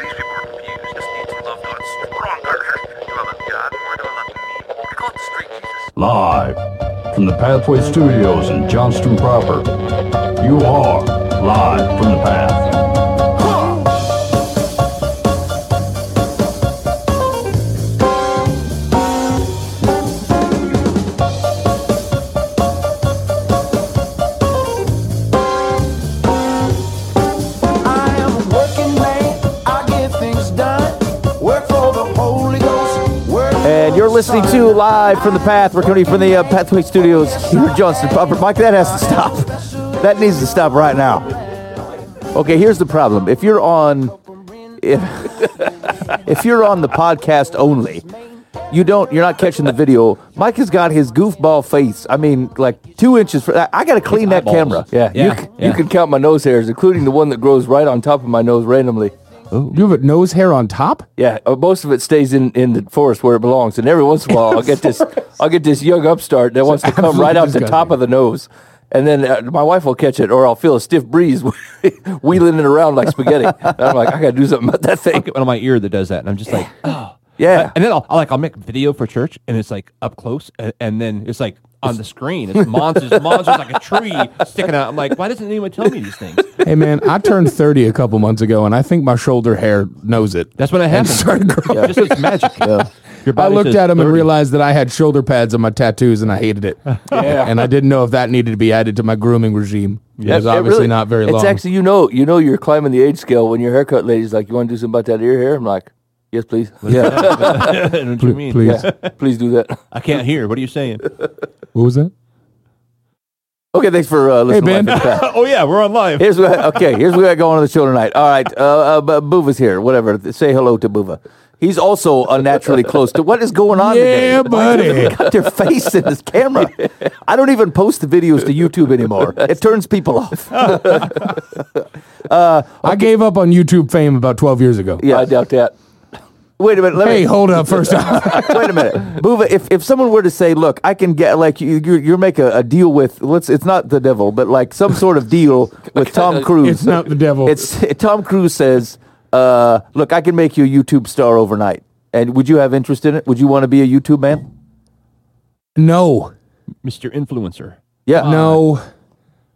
These people are confused. Just need to love God stronger. You love God more than loving me. Call it the street, Jesus. Live from the Pathway Studios in Johnston proper. You are live from the Path. Listening to Live from the Path. We're coming from the Pathway Studios here in Johnston. Mike, that has to stop. That needs to stop right now. Okay, here's the problem. If you're on, if you're on the podcast only, you're not catching the video. Mike has got his goofball face. I mean, like 2 inches. I got to clean that camera. You can count my nose hairs, including the one that grows right on top of my nose randomly. Ooh. You have a nose hair on top? Yeah, most of it stays in the forest where it belongs, and every once in a while I'll get this young upstart that wants to come right out the top of the nose, and then my wife will catch it, or I'll feel a stiff breeze wheeling it around like spaghetti. And I'm like, I gotta do something about that thing. I'll get one on my ear that does that, and I'm just like, oh yeah. And then I'll make video for church, and it's like up close, and then it's like on the screen, it's monsters like a tree sticking out. I'm like, why doesn't anyone tell me these things? Hey man, I turned 30 a couple months ago, and I think my shoulder hair knows it. That's when it happened. Started growing. Yeah. Just magic. Yeah. I looked at him 30. And realized that I had shoulder pads on my tattoos, and I hated it. Yeah. And I didn't know if that needed to be added to my grooming regime. Yeah, it was obviously really, not very long. It's actually, you know, you're climbing the age scale when your haircut lady's like, "You want to do something about that ear hair?" I'm like, "Yes, please." Yeah. What do you mean? Please. Yeah. Please do that. I can't hear. What are you saying? What was that? Okay, thanks for listening. Hey, Ben. Oh, yeah, we're on live. Here's what we got going on the show tonight. All right, Boova's here, whatever. Say hello to Boova. He's also unnaturally close to what is going on today. Yeah, buddy. Got their face in this camera. I don't even post the videos to YouTube anymore. It turns people off. I gave up on YouTube fame about 12 years ago. Yeah, I doubt that. Wait a minute. Hey, hold up first off. Wait a minute. Boova, if someone were to say, look, I can get, like, you make a deal with, it's not the devil, but like some sort of deal with Tom Cruise. It's not the devil. Tom Cruise says, look, I can make you a YouTube star overnight. And would you have interest in it? Would you want to be a YouTube man? No. Mr. Influencer. Yeah. No.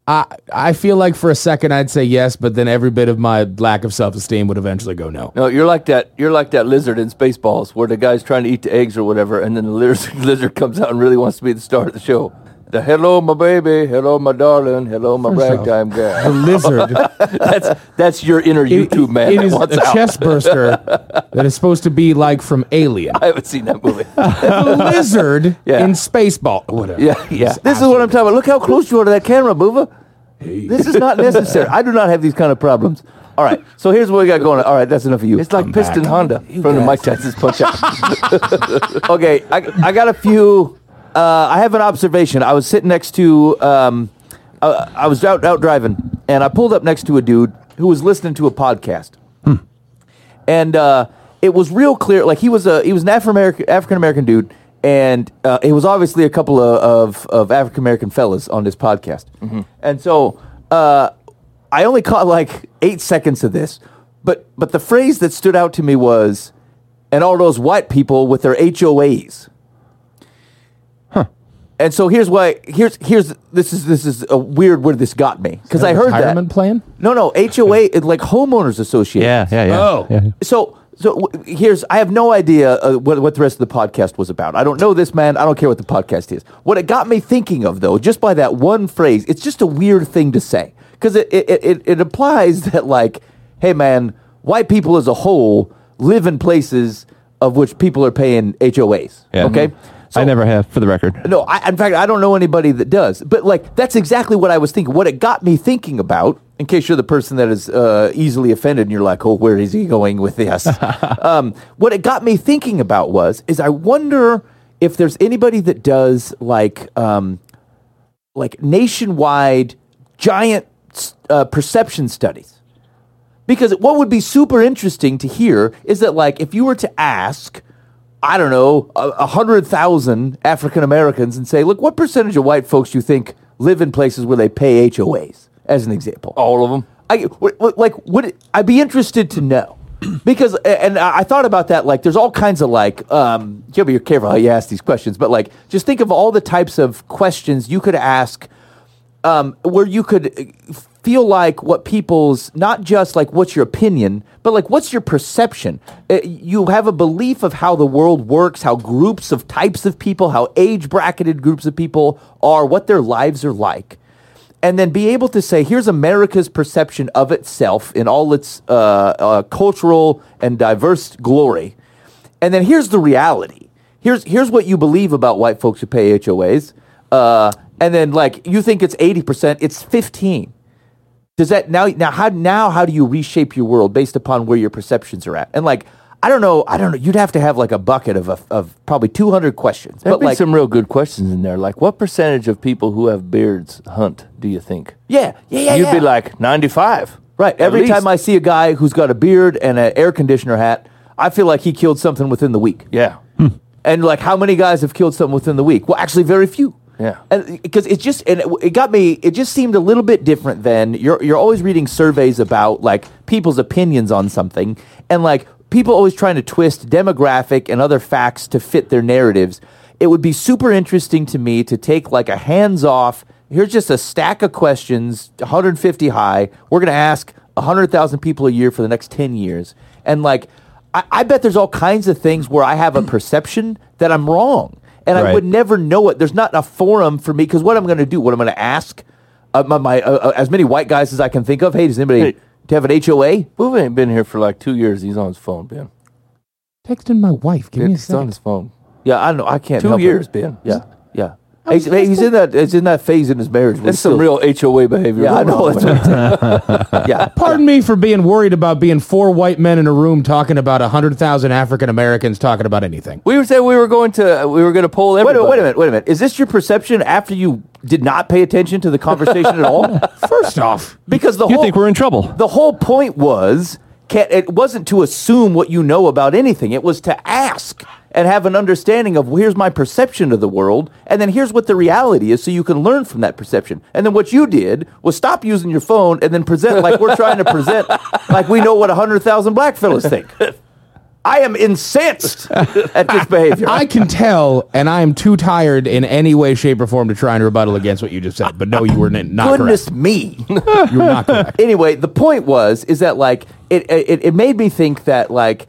I feel like for a second I'd say yes, but then every bit of my lack of self-esteem would eventually go no. No, you're like that lizard in Spaceballs where the guy's trying to eat the eggs or whatever, and then the lizard comes out and really wants to be the star of the show. The hello, my baby, hello, my darling, hello, my ragtime guy. The lizard. That's your inner YouTube man. It is a chest burster that is supposed to be like from Alien. I haven't seen that movie. The lizard in Spaceball. Whatever. Yeah. This is what I'm talking about. Look how close you are to that camera, Boova. Hey. This is not necessary. I do not have these kind of problems. All right, so here's what we got going on. All right, that's enough of you. It's like Piston Honda from the Mike Tyson's Punch-Out. Okay, I got a few... I have an observation. I was sitting next to, I was out driving, and I pulled up next to a dude who was listening to a podcast, and it was real clear. Like he was an African American dude, and it was obviously a couple of African American fellas on this podcast, and so I only caught like 8 seconds of this, but the phrase that stood out to me was, "And all those white people with their HOAs." And so here's why. This is a weird where this got me, because I heard retirement plan? No, HOA is like homeowners association. Yeah. Oh, yeah. So here's I have no idea what the rest of the podcast was about. I don't know this man. I don't care what the podcast is. What it got me thinking of though, just by that one phrase, it's just a weird thing to say because it implies that like, hey man, white people as a whole live in places of which people are paying HOAs. Yeah. Okay. Mm-hmm. So, I never have, for the record. No, I don't know anybody that does. But, like, that's exactly what I was thinking. What it got me thinking about, in case you're the person that is easily offended and you're like, oh, where is he going with this? What it got me thinking about is I wonder if there's anybody that does, like nationwide giant perception studies. Because what would be super interesting to hear is that, like, if you were to ask... I don't know, 100,000 African Americans and say, look, what percentage of white folks do you think live in places where they pay HOAs, as an example? All of them. I'd be interested to know. Because, and I thought about that, like, there's all kinds of, like, you'll be careful how you ask these questions, but, like, just think of all the types of questions you could ask where you could feel like what people's, not just, like, what's your opinion, but, like, what's your perception? You have a belief of how the world works, how groups of types of people, how age-bracketed groups of people are, what their lives are like. And then be able to say, here's America's perception of itself in all its cultural and diverse glory. And then here's the reality. Here's what you believe about white folks who pay HOAs. And then, like, you think it's 80%, it's 15. Does that now how do you reshape your world based upon where your perceptions are at? And, like, I don't know. You'd have to have, like, a bucket of probably 200 questions. There'd be, like, some real good questions in there. Like, what percentage of people who have beards hunt, do you think? Yeah. You'd be like, 95. Right. Every time I see a guy who's got a beard and an air conditioner hat, I feel like he killed something within the week. Yeah. And, like, how many guys have killed something within the week? Well, actually, very few. Yeah. Because it's just, and it got me, it just seemed a little bit different than, you're always reading surveys about, like, people's opinions on something, and, like, people always trying to twist demographic and other facts to fit their narratives. It would be super interesting to me to take, like, a hands-off, here's just a stack of questions, 150 high, we're going to ask 100,000 people a year for the next 10 years. And, like, I bet there's all kinds of things where I have a perception that I'm wrong. And right. I would never know it. There's not a forum for me, because what I'm going to do, what I'm going to ask, as many white guys as I can think of, hey, does anybody... To have an HOA? Boob ain't been here for like 2 years. He's on his phone, Ben. Texting my wife. Give me a second. He's on his phone. Yeah, I know. I can't help it. 2 years, Ben. Yeah. He's in that phase in his marriage. That's some real HOA behavior. Yeah, I know. Yeah. Pardon me for being worried about being four white men in a room talking about 100,000 African Americans talking about anything. We were saying we were going to poll everybody. Wait a minute. Is this your perception after you did not pay attention to the conversation at all? First off, because you think we're in trouble. The whole point was, it wasn't to assume what you know about anything. It was to ask and have an understanding of, well, here's my perception of the world, and then here's what the reality is, so you can learn from that perception. And then what you did was stop using your phone and then present like we're trying to present, like we know what 100,000 black fellas think. I am incensed at this behavior. I can tell, and I am too tired in any way, shape, or form to try and rebuttal against what you just said. But no, you were not goodness correct. Goodness me. You're not correct. Anyway, the point was, is that, like, it made me think that, like,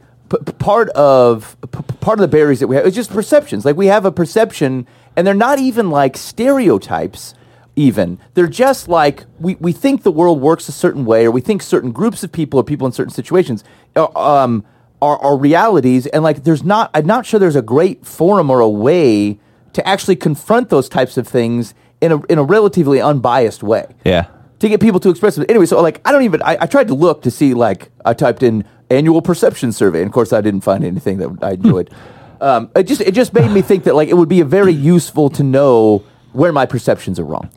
part of the barriers that we have is just perceptions. Like, we have a perception, and they're not even, like, stereotypes, even. They're just, like, we think the world works a certain way, or we think certain groups of people or people in certain situations are realities, and, like, I'm not sure there's a great forum or a way to actually confront those types of things in a relatively unbiased way. Yeah. To get people to express it. Anyway, so, like, I tried to look to see, like, I typed in annual perception survey, and of course I didn't find anything that I enjoyed. It just made me think that, like, it would be very useful to know where my perceptions are wrong.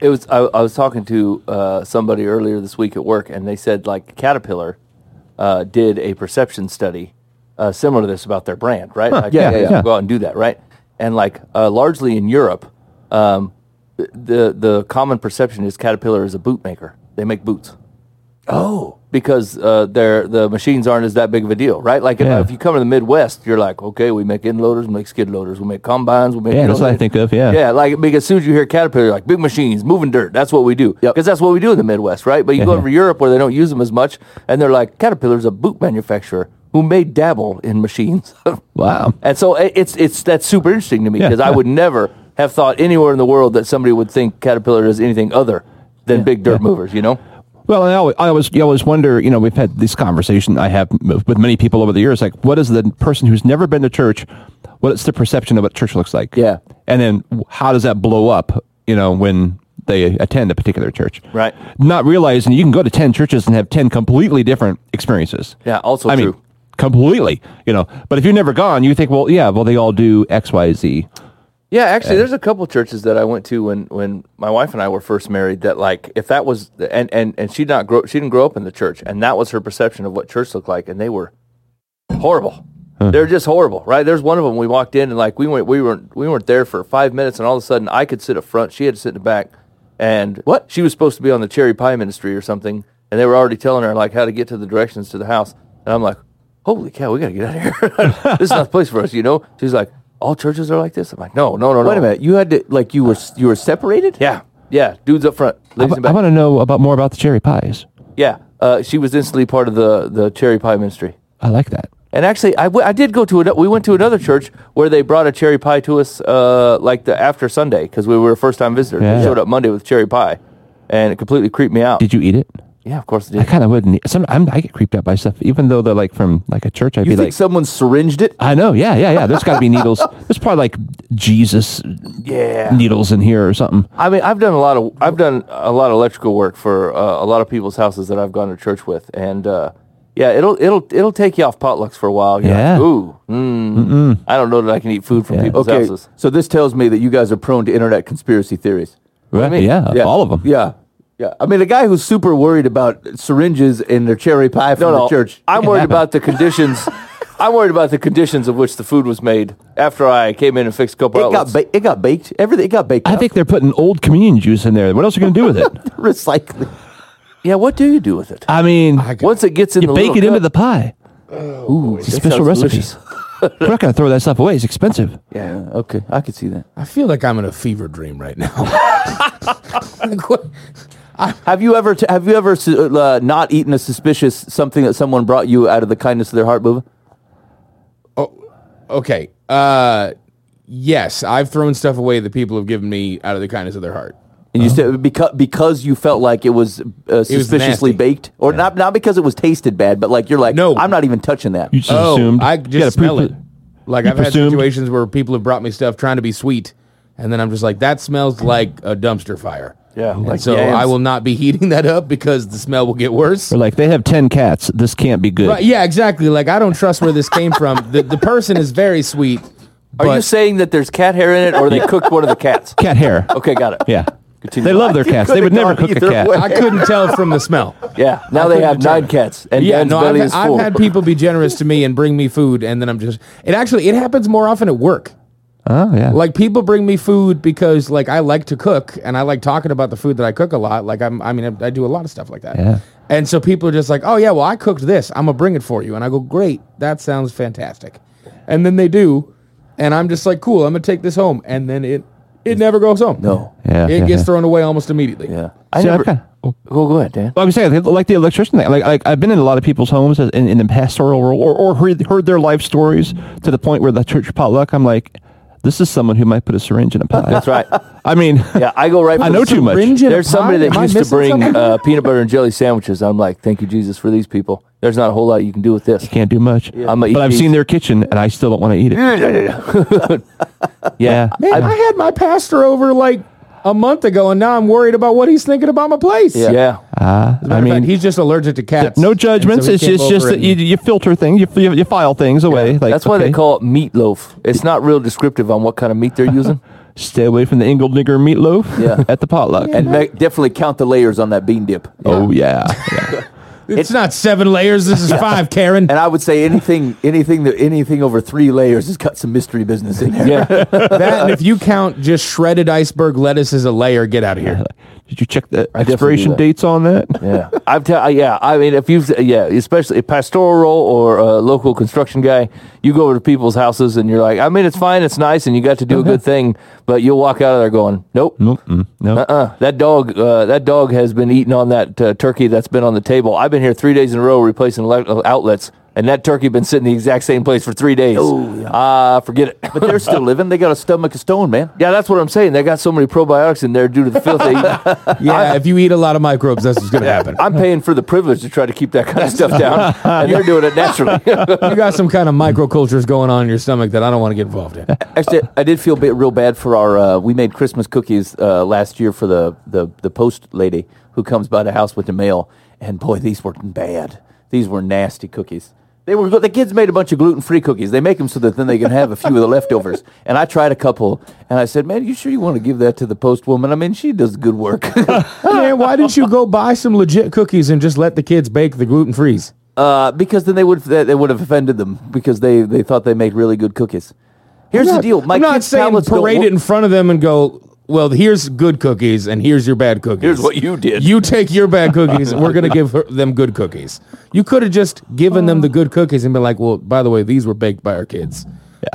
It was, I was talking to somebody earlier this week at work, and they said, like, Caterpillar did a perception study similar to this about their brand, right? Huh, like, yeah. Go out and do that, right? And, like, largely in Europe, the common perception is Caterpillar is a boot maker. They make boots. Oh. Because the machines aren't as that big of a deal, right? Like, if you come to the Midwest, you're like, okay, we make end loaders, we make skid loaders, we make combines, we make... Yeah, that's what I think of, yeah. Yeah, like, because as soon as you hear Caterpillar, like, big machines, moving dirt, that's what we do. Because that's what we do in the Midwest, right? But you go over to Europe where they don't use them as much, and they're like, Caterpillar's a boot manufacturer who may dabble in machines. Wow. And so that's super interesting to me, because I would never have thought anywhere in the world that somebody would think Caterpillar is anything other than big dirt movers, you know? Well, I always wonder, you know, we've had this conversation I have with many people over the years, like, what is the person who's never been to church, what's their perception of what church looks like? Yeah. And then how does that blow up, you know, when they attend a particular church? Right. Not realizing you can go to 10 churches and have 10 completely different experiences. Yeah, also I true. Mean, completely, you know. But if you've never gone, you think, well, they all do X, Y, Z. Yeah, actually, there's a couple churches that I went to when my wife and I were first married that, like, if that was, and she didn't grow up in the church, and that was her perception of what church looked like, and they were horrible. Huh. They're just horrible, right? There's one of them we walked in, and, like, we weren't there for 5 minutes, and all of a sudden I could sit up front, she had to sit in the back, and she was supposed to be on the cherry pie ministry or something, and they were already telling her, like, how to get to the directions to the house. And I'm like, holy cow, we got to get out of here. This is not the place for us, you know? She's like, all churches are like this? I'm like, no. Wait a minute. You had to, like, you were separated? Yeah. Yeah. Dudes up front. Ladies in back. I want to know more about the cherry pies. Yeah. She was instantly part of the cherry pie ministry. I like that. And actually, I did go to we went to another church where they brought a cherry pie to us, like the after Sunday, because we were a first-time visitor. Yeah. We showed up Monday with cherry pie, and it completely creeped me out. Did you eat it? Yeah, of course I did. I kind of wouldn't. I get creeped out by stuff, even though they're like from like a church. I'd be like, you think someone syringed it? I know. Yeah. There's got to be needles. There's probably like Jesus, needles in here or something. I mean, I've done a lot of electrical work for a lot of people's houses that I've gone to church with, and. Yeah, it'll take you off potlucks for a while. You're like, ooh, I don't know that I can eat food from people's houses. So this tells me that you guys are prone to internet conspiracy theories. Right? I mean, yeah, all of them. Yeah. I mean, a guy who's super worried about syringes and their cherry pie from the church. I'm worried about the conditions. I'm worried about the conditions of which the food was made. After I came in and fixed a couple outlets, it got baked. Everything got baked. I think they're putting old communion juice in there. What else are you gonna do with it? Recycling. Yeah, what do you do with it? I mean, once it gets in the bake it into the pie. Oh, ooh, it's a special recipe. We're not going to throw that stuff away. It's expensive. Yeah, okay. I could see that. I feel like I'm in a fever dream right now. Have you ever not eaten a suspicious something that someone brought you out of the kindness of their heart, Bubba? Oh, okay. Yes, I've thrown stuff away that people have given me out of the kindness of their heart. And you said because you felt like it was suspiciously baked, or not because it was tasted bad, but like you're like, no, I'm not even touching that. You just assumed. I just smell it. Like I've had situations where people have brought me stuff trying to be sweet, and then I'm just like, that smells like a dumpster fire. Yeah. Like, so I will not be heating that up because the smell will get worse. Or like they have 10 cats. This can't be good. Right, yeah, exactly. Like I don't trust where this came from. The person is very sweet. Are you saying that there's cat hair in it, or they cooked one of the cats? Cat hair. Okay, got it. Yeah. Continue. They love their cats. They would never cook a cat. Way. I couldn't tell from the smell. Yeah. Now they have 9 cats, and Dan's belly is full. I've had people be generous to me and bring me food, and then I'm just. It happens more often at work. Oh yeah. Like people bring me food because like I like to cook and I like talking about the food that I cook a lot. Like I do a lot of stuff like that. Yeah. And so people are just like, oh yeah, well I cooked this. I'm gonna bring it for you, and I go, great, that sounds fantastic, and then they do, and I'm just like, cool, I'm gonna take this home, and then it never goes home. No. Yeah, it gets thrown away almost immediately. Yeah. Go ahead, Dan. Well, I was saying, like the electrician thing. Like I've been in a lot of people's homes in the pastoral world or heard their life stories to the point where the church potluck, I'm like, this is someone who might put a syringe in a pie. That's right. I mean, I go right. I know too much. There's somebody that used to bring peanut butter and jelly sandwiches. I'm like, thank you, Jesus, for these people. There's not a whole lot you can do with this. You can't do much. Yeah. I've seen their kitchen, and I still don't want to eat it. Yeah. Man, I had my pastor over like a month ago, and now I'm worried about what he's thinking about my place. Yeah. Fact, he's just allergic to cats. No judgments. So it's just that you filter things. You file things away. Yeah. Like, that's why they call it meatloaf. It's not real descriptive on what kind of meat they're using. Stay away from the Engeldinger meatloaf at the potluck. Yeah. And definitely count the layers on that bean dip. Yeah. Oh, yeah. It's not 7 layers. This is 5, Karen. And I would say anything over 3 layers has got some mystery business in there. Yeah. That, and if you count just shredded iceberg lettuce as a layer, get out of here. Did you check the expiration dates on that? Yeah, especially a pastoral or a local construction guy, you go over to people's houses and you're like, I mean, it's fine, it's nice, and you got to do a good thing, but you'll walk out of there going, nope. That dog has been eating on that turkey that's been on the table. I've been here 3 days in a row replacing outlets. And that turkey been sitting in the exact same place for 3 days. Oh, yeah. Forget it. But they're still living. They got a stomach of stone, man. Yeah, that's what I'm saying. They got so many probiotics in there due to the filth they eat. Yeah, if you eat a lot of microbes, that's what's going to happen. I'm paying for the privilege to try to keep that kind of stuff down, and you're doing it naturally. You got some kind of microcultures going on in your stomach that I don't want to get involved in. Actually, I did feel real bad for our... we made Christmas cookies last year for the post lady who comes by the house with the mail, and boy, these were bad. These were nasty cookies. They were the kids made a bunch of gluten-free cookies. They make them so that then they can have a few of the leftovers. And I tried a couple, and I said, "Man, you sure you want to give that to the post woman? I mean, she does good work." Man, why didn't you go buy some legit cookies and just let the kids bake the gluten-frees? Because then they would have offended them because they thought they made really good cookies. Here's the deal. I'm not saying parade it in front of them and go, well, here's good cookies and here's your bad cookies. Here's what you did. You take your bad cookies and we're going to give them good cookies. You could have just given them the good cookies and been like, well, by the way, these were baked by our kids.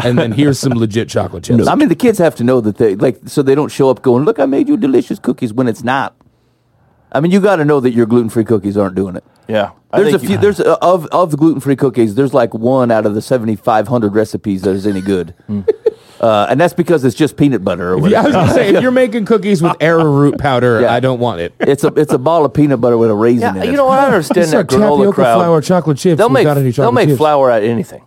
And then here's some legit chocolate chips. I mean, the kids have to know that they, like, so they don't show up going, look, I made you delicious cookies when it's not. I mean, you got to know that your gluten-free cookies aren't doing it. Yeah. There's a few, there's of the gluten-free cookies, there's like one out of the 7,500 recipes that is any good. And that's because it's just peanut butter or whatever. I was going to say, if you're making cookies with arrowroot powder, I don't want it. It's a ball of peanut butter with a raisin in it. You know what? I understand that granola crowd. Flour, chocolate chips. They'll make flour out of anything.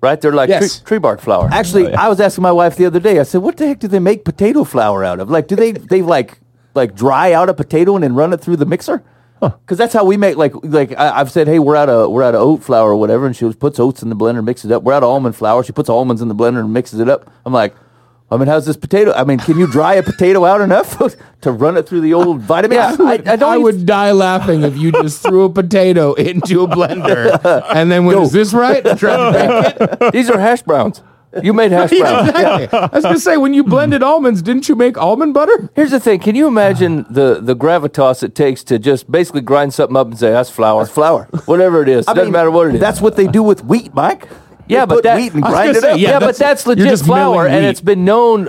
Right? They're like tree bark flour. Actually, I was asking my wife the other day, I said, what the heck do they make potato flour out of? Like, do they like dry out a potato and then run it through the mixer? Because that's how we make, like I've said, hey, we're out of oat flour or whatever, and she puts oats in the blender, mixes it up. We're out of almond flour, she puts almonds in the blender and mixes it up. I'm like, I mean, how's this potato? I mean, can you dry a potato out enough to run it through the old vitamin? Yeah, I would die laughing if you just threw a potato into a blender and then went, is this right? Try to make it. These are hash browns. You made hash browns. Exactly. Yeah. I was going to say, when you blended almonds, didn't you make almond butter? Here's the thing. Can you imagine the gravitas it takes to just basically grind something up and say, that's flour. That's flour. Whatever it is. Doesn't matter what it is. That's what they do with wheat, Mike. Yeah, they put wheat and grind it up. Yeah, but that's legit flour, and it's been known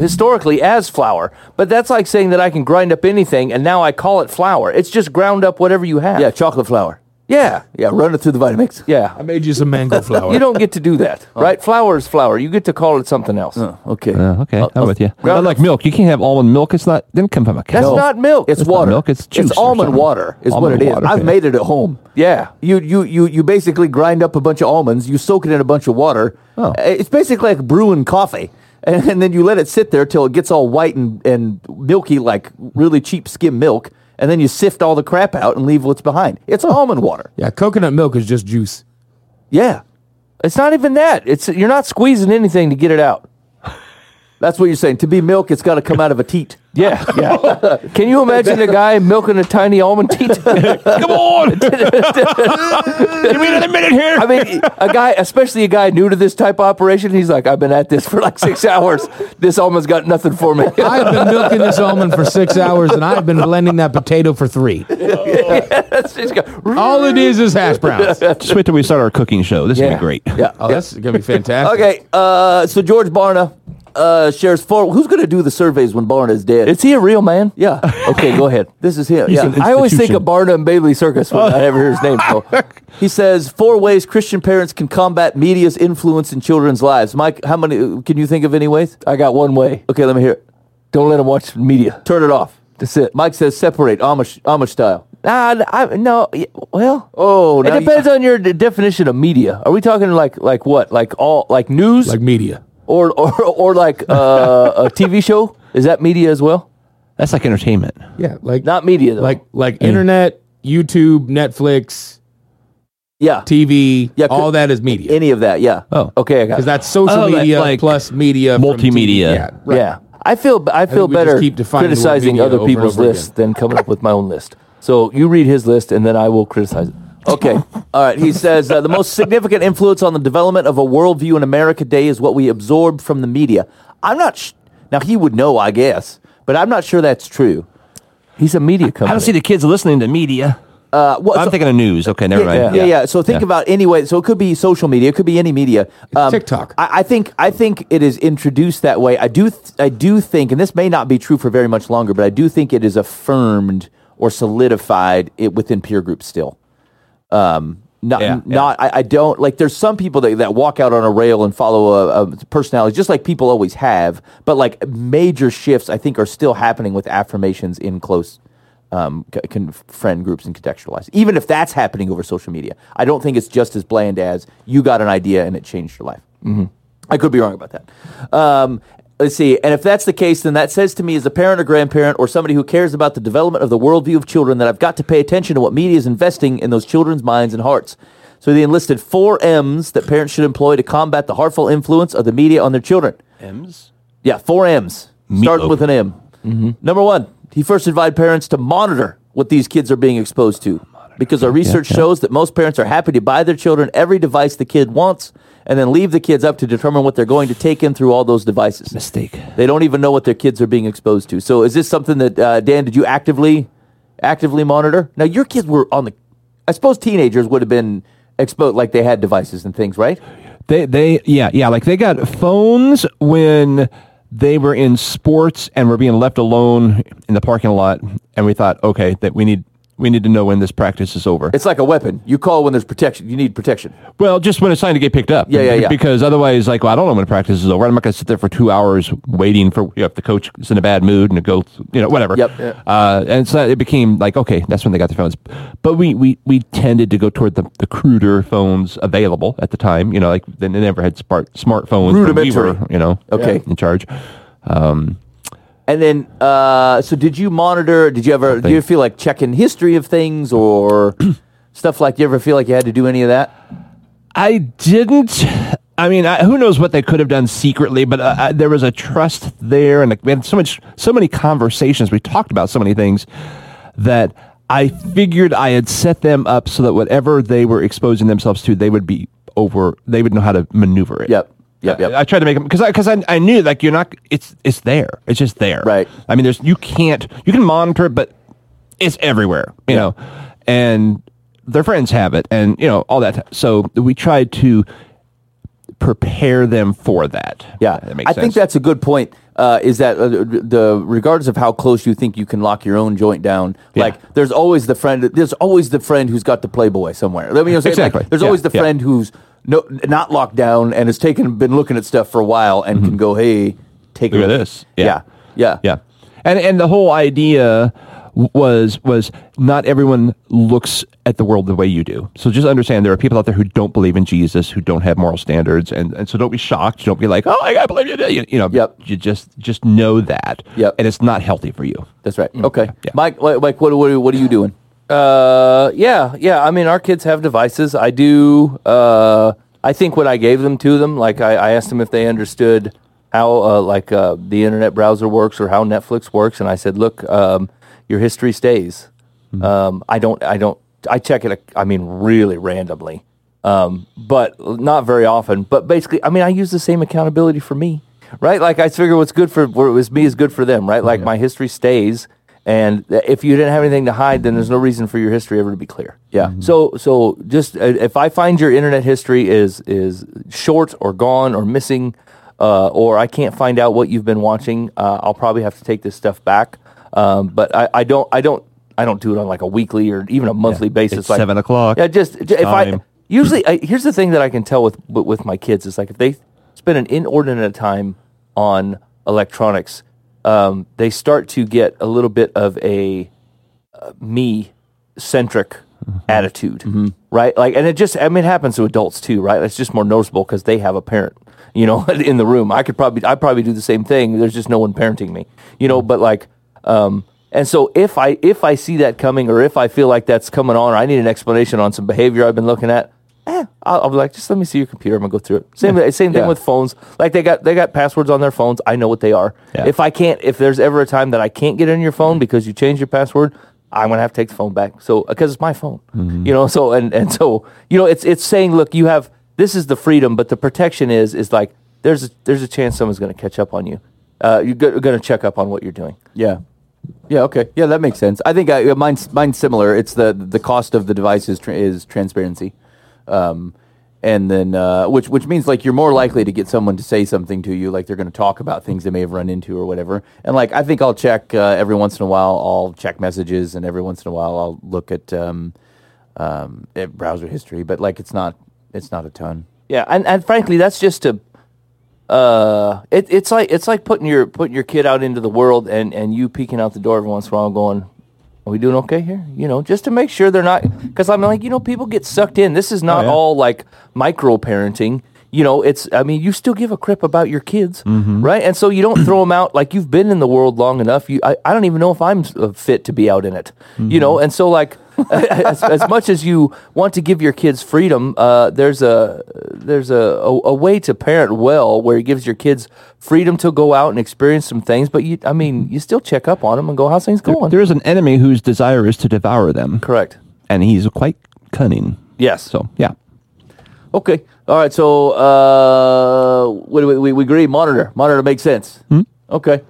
historically as flour. But that's like saying that I can grind up anything, and now I call it flour. It's just ground up whatever you have. Yeah, chocolate flour. Yeah. Yeah, run it through the Vitamix. Yeah. I made you some mango flour. You don't get to do that, right? Flour is flour. You get to call it something else. Okay. Okay, I'm with you. I like milk. You can't have almond milk. It's not, didn't come from a cow. That's not milk. It's water. Milk. It's juice. It's almond water is almond what it is. Water, I've made it at home. Yeah. You basically grind up a bunch of almonds. You soak it in a bunch of water. Oh. It's basically like brewing coffee. And then you let it sit there till it gets all white and milky, like really cheap skim milk. And then you sift all the crap out and leave what's behind. It's almond water. Yeah, coconut milk is just juice. Yeah. It's not even that. It's you're not squeezing anything to get it out. That's what you're saying. To be milk, it's got to come out of a teat. Yeah. Yeah. Can you imagine a guy milking a tiny almond teat? Come on! Give me another minute here. I mean, a guy, especially a guy new to this type of operation, he's like, I've been at this for like 6 hours. This almond's got nothing for me. I've been milking this almond for 6 hours, and I've been blending that potato for 3. All it is hash browns. Just wait till we start our cooking show. This will be great. Yeah. Oh, that's going to be fantastic. Okay, so George Barna. Shares four. Who's going to do the surveys when Barna is dead? Is he a real man? Yeah. Okay, go ahead. This is him. Yeah. I always think of Barna and Bailey Circus when I ever hear his name. So. He says 4 ways Christian parents can combat media's influence in children's lives. Mike, how many? Can you think of any ways? I got one way. Okay, let me hear it. Don't let them watch media. Turn it off. That's it. Mike says separate, Amish style. It depends on your definition of media. Are we talking like what? Like all like news? Like media. Or like a TV show? Is that media as well? That's like entertainment. Yeah, like not media though. Like internet, YouTube, Netflix. Yeah, TV. Yeah, all that is media. Any of that? Yeah. Oh, okay, I got it. Because that's social media like plus media, multimedia. Yeah, right. Yeah. I feel better criticizing other people's lists than coming up with my own list. So you read his list, and then I will criticize it. Okay. All right. He says, the most significant influence on the development of a worldview in America today is what we absorb from the media. I'm not... Now, he would know, I guess, but I'm not sure that's true. He's a media company. I don't see the kids listening to media. I'm thinking of news. Okay, never mind. Yeah. So think about anyway. So it could be social media. It could be any media. TikTok. I think it is introduced that way. I do think, and this may not be true for very much longer, but I do think it is affirmed or solidified within peer groups still. I don't like, there's some people that walk out on a rail and follow a personality, just like people always have, but like major shifts I think are still happening with affirmations in close, friend groups and contextualized, even if that's happening over social media. I don't think it's just as bland as you got an idea and it changed your life. Mm-hmm. I could be wrong about that. Let's see. And if that's the case, then that says to me as a parent or grandparent or somebody who cares about the development of the worldview of children that I've got to pay attention to what media is investing in those children's minds and hearts. So they enlisted 4 M's that parents should employ to combat the harmful influence of the media on their children. M's? Yeah, 4 M's. Starts with an M. Mm-hmm. Number 1, he first invited parents to monitor what these kids are being exposed to because our research shows that most parents are happy to buy their children every device the kid wants and then leave the kids up to determine what they're going to take in through all those devices. Mistake. They don't even know what their kids are being exposed to. So is this something that, Dan, did you actively monitor? Now, your kids were on the... I suppose teenagers would have been exposed, like they had devices and things, right? They like they got phones when they were in sports and were being left alone in the parking lot, and we thought, okay, that we need to know when this practice is over. It's like a weapon. You call when there's protection. You need protection. Well, just when it's time to get picked up. Yeah. Because otherwise, like, well, I don't know when the practice is over. I'm not going to sit there for 2 hours waiting for, you know, if the coach is in a bad mood and it goes, you know, whatever. Yep. Yeah. And so it became like, okay, that's when they got the phones. But we tended to go toward the cruder phones available at the time. You know, like they never had smartphones. Rudimentary. We were, you know, okay, in charge. And then, so did you monitor, do you ever feel like checking history of things or stuff like, you ever feel like you had to do any of that? I didn't. I mean, who knows what they could have done secretly, but there was a trust there, and like, we had so many conversations. We talked about so many things that I figured I had set them up so that whatever they were exposing themselves to, they would know how to maneuver it. Yep. I tried to make them because I knew, like, you're not. It's there. It's just there. Right. I mean, you can monitor it, but it's everywhere. You know, and their friends have it, and you know all that. So we tried to prepare them for that. Yeah, that makes sense. I think that's a good point. Is that regardless of how close you think you can lock your own joint down, like there's always the friend. There's always the friend who's got the Playboy somewhere. I mean, you know, exactly. Like, there's always the friend who's. No, not locked down, and has been looking at stuff for a while, and can go, hey, take a look at this. Yeah. And the whole idea was not everyone looks at the world the way you do. So just understand there are people out there who don't believe in Jesus, who don't have moral standards, and so don't be shocked. Don't be like, oh, I believe you. You just know that. Yep. And it's not healthy for you. That's right. Mm-hmm. Okay, yeah. Mike, what are you doing? I mean, our kids have devices. I do, I think when I gave them to them, like, I asked them if they understood how, the internet browser works or how Netflix works, and I said, look, your history stays. Mm-hmm. I check it, I mean, really randomly, but not very often, but basically, I mean, I use the same accountability for me, right? Like, I figure what's me is good for them, right? Like, my history stays. And if you didn't have anything to hide, then there's no reason for your history ever to be clear. Yeah. Mm-hmm. So just if I find your internet history is short or gone or missing, or I can't find out what you've been watching, I'll probably have to take this stuff back. But I don't do it on like a weekly or even a monthly basis. It's like 7:00. Yeah. Here's the thing that I can tell with my kids is like if they spend an inordinate time on electronics. They start to get a little bit of a me-centric attitude, right? Like, and it happens to adults too, right? It's just more noticeable because they have a parent, you know, in the room. I probably do the same thing. There's just no one parenting me, you know. But like, and so if I see that coming, or if I feel like that's coming on, or I need an explanation on some behavior I've been looking at. I'll be like, just let me see your computer. I'm gonna go through it. Same thing with phones. Like they got passwords on their phones. I know what they are. Yeah. If there's ever a time that I can't get in your phone because you changed your password, I'm gonna have to take the phone back. So because it's my phone, you know. So and so you know, it's saying, look, you have this is the freedom, but the protection is like there's a chance someone's gonna catch up on you. You're gonna check up on what you're doing. Yeah. Yeah, okay. Yeah, that makes sense. I think mine's similar. It's the cost of the device is transparency. And then, which means like you're more likely to get someone to say something to you, like they're going to talk about things they may have run into or whatever. And like, I think I'll check, every once in a while, I'll check messages, and every once in a while I'll look at browser history, but like, it's not a ton. Yeah. And frankly, that's just it's like putting your kid out into the world and you peeking out the door every once in a while going, are we doing okay here? You know, just to make sure they're not... Because I'm like, you know, people get sucked in. This is not all, like, micro-parenting. You know, it's... I mean, you still give a crap about your kids, right? And so you don't throw them out. Like, you've been in the world long enough. I don't even know if I'm fit to be out in it, you know? And so, like, as much as you want to give your kids freedom, there's a way to parent well where it gives your kids freedom to go out and experience some things, but you still check up on them and go, how's things going? There is an enemy whose desire is to devour them. Correct. And he's quite cunning. Yes. So, yeah. Okay. All right. So we agree. Monitor makes sense. Mm-hmm. Okay.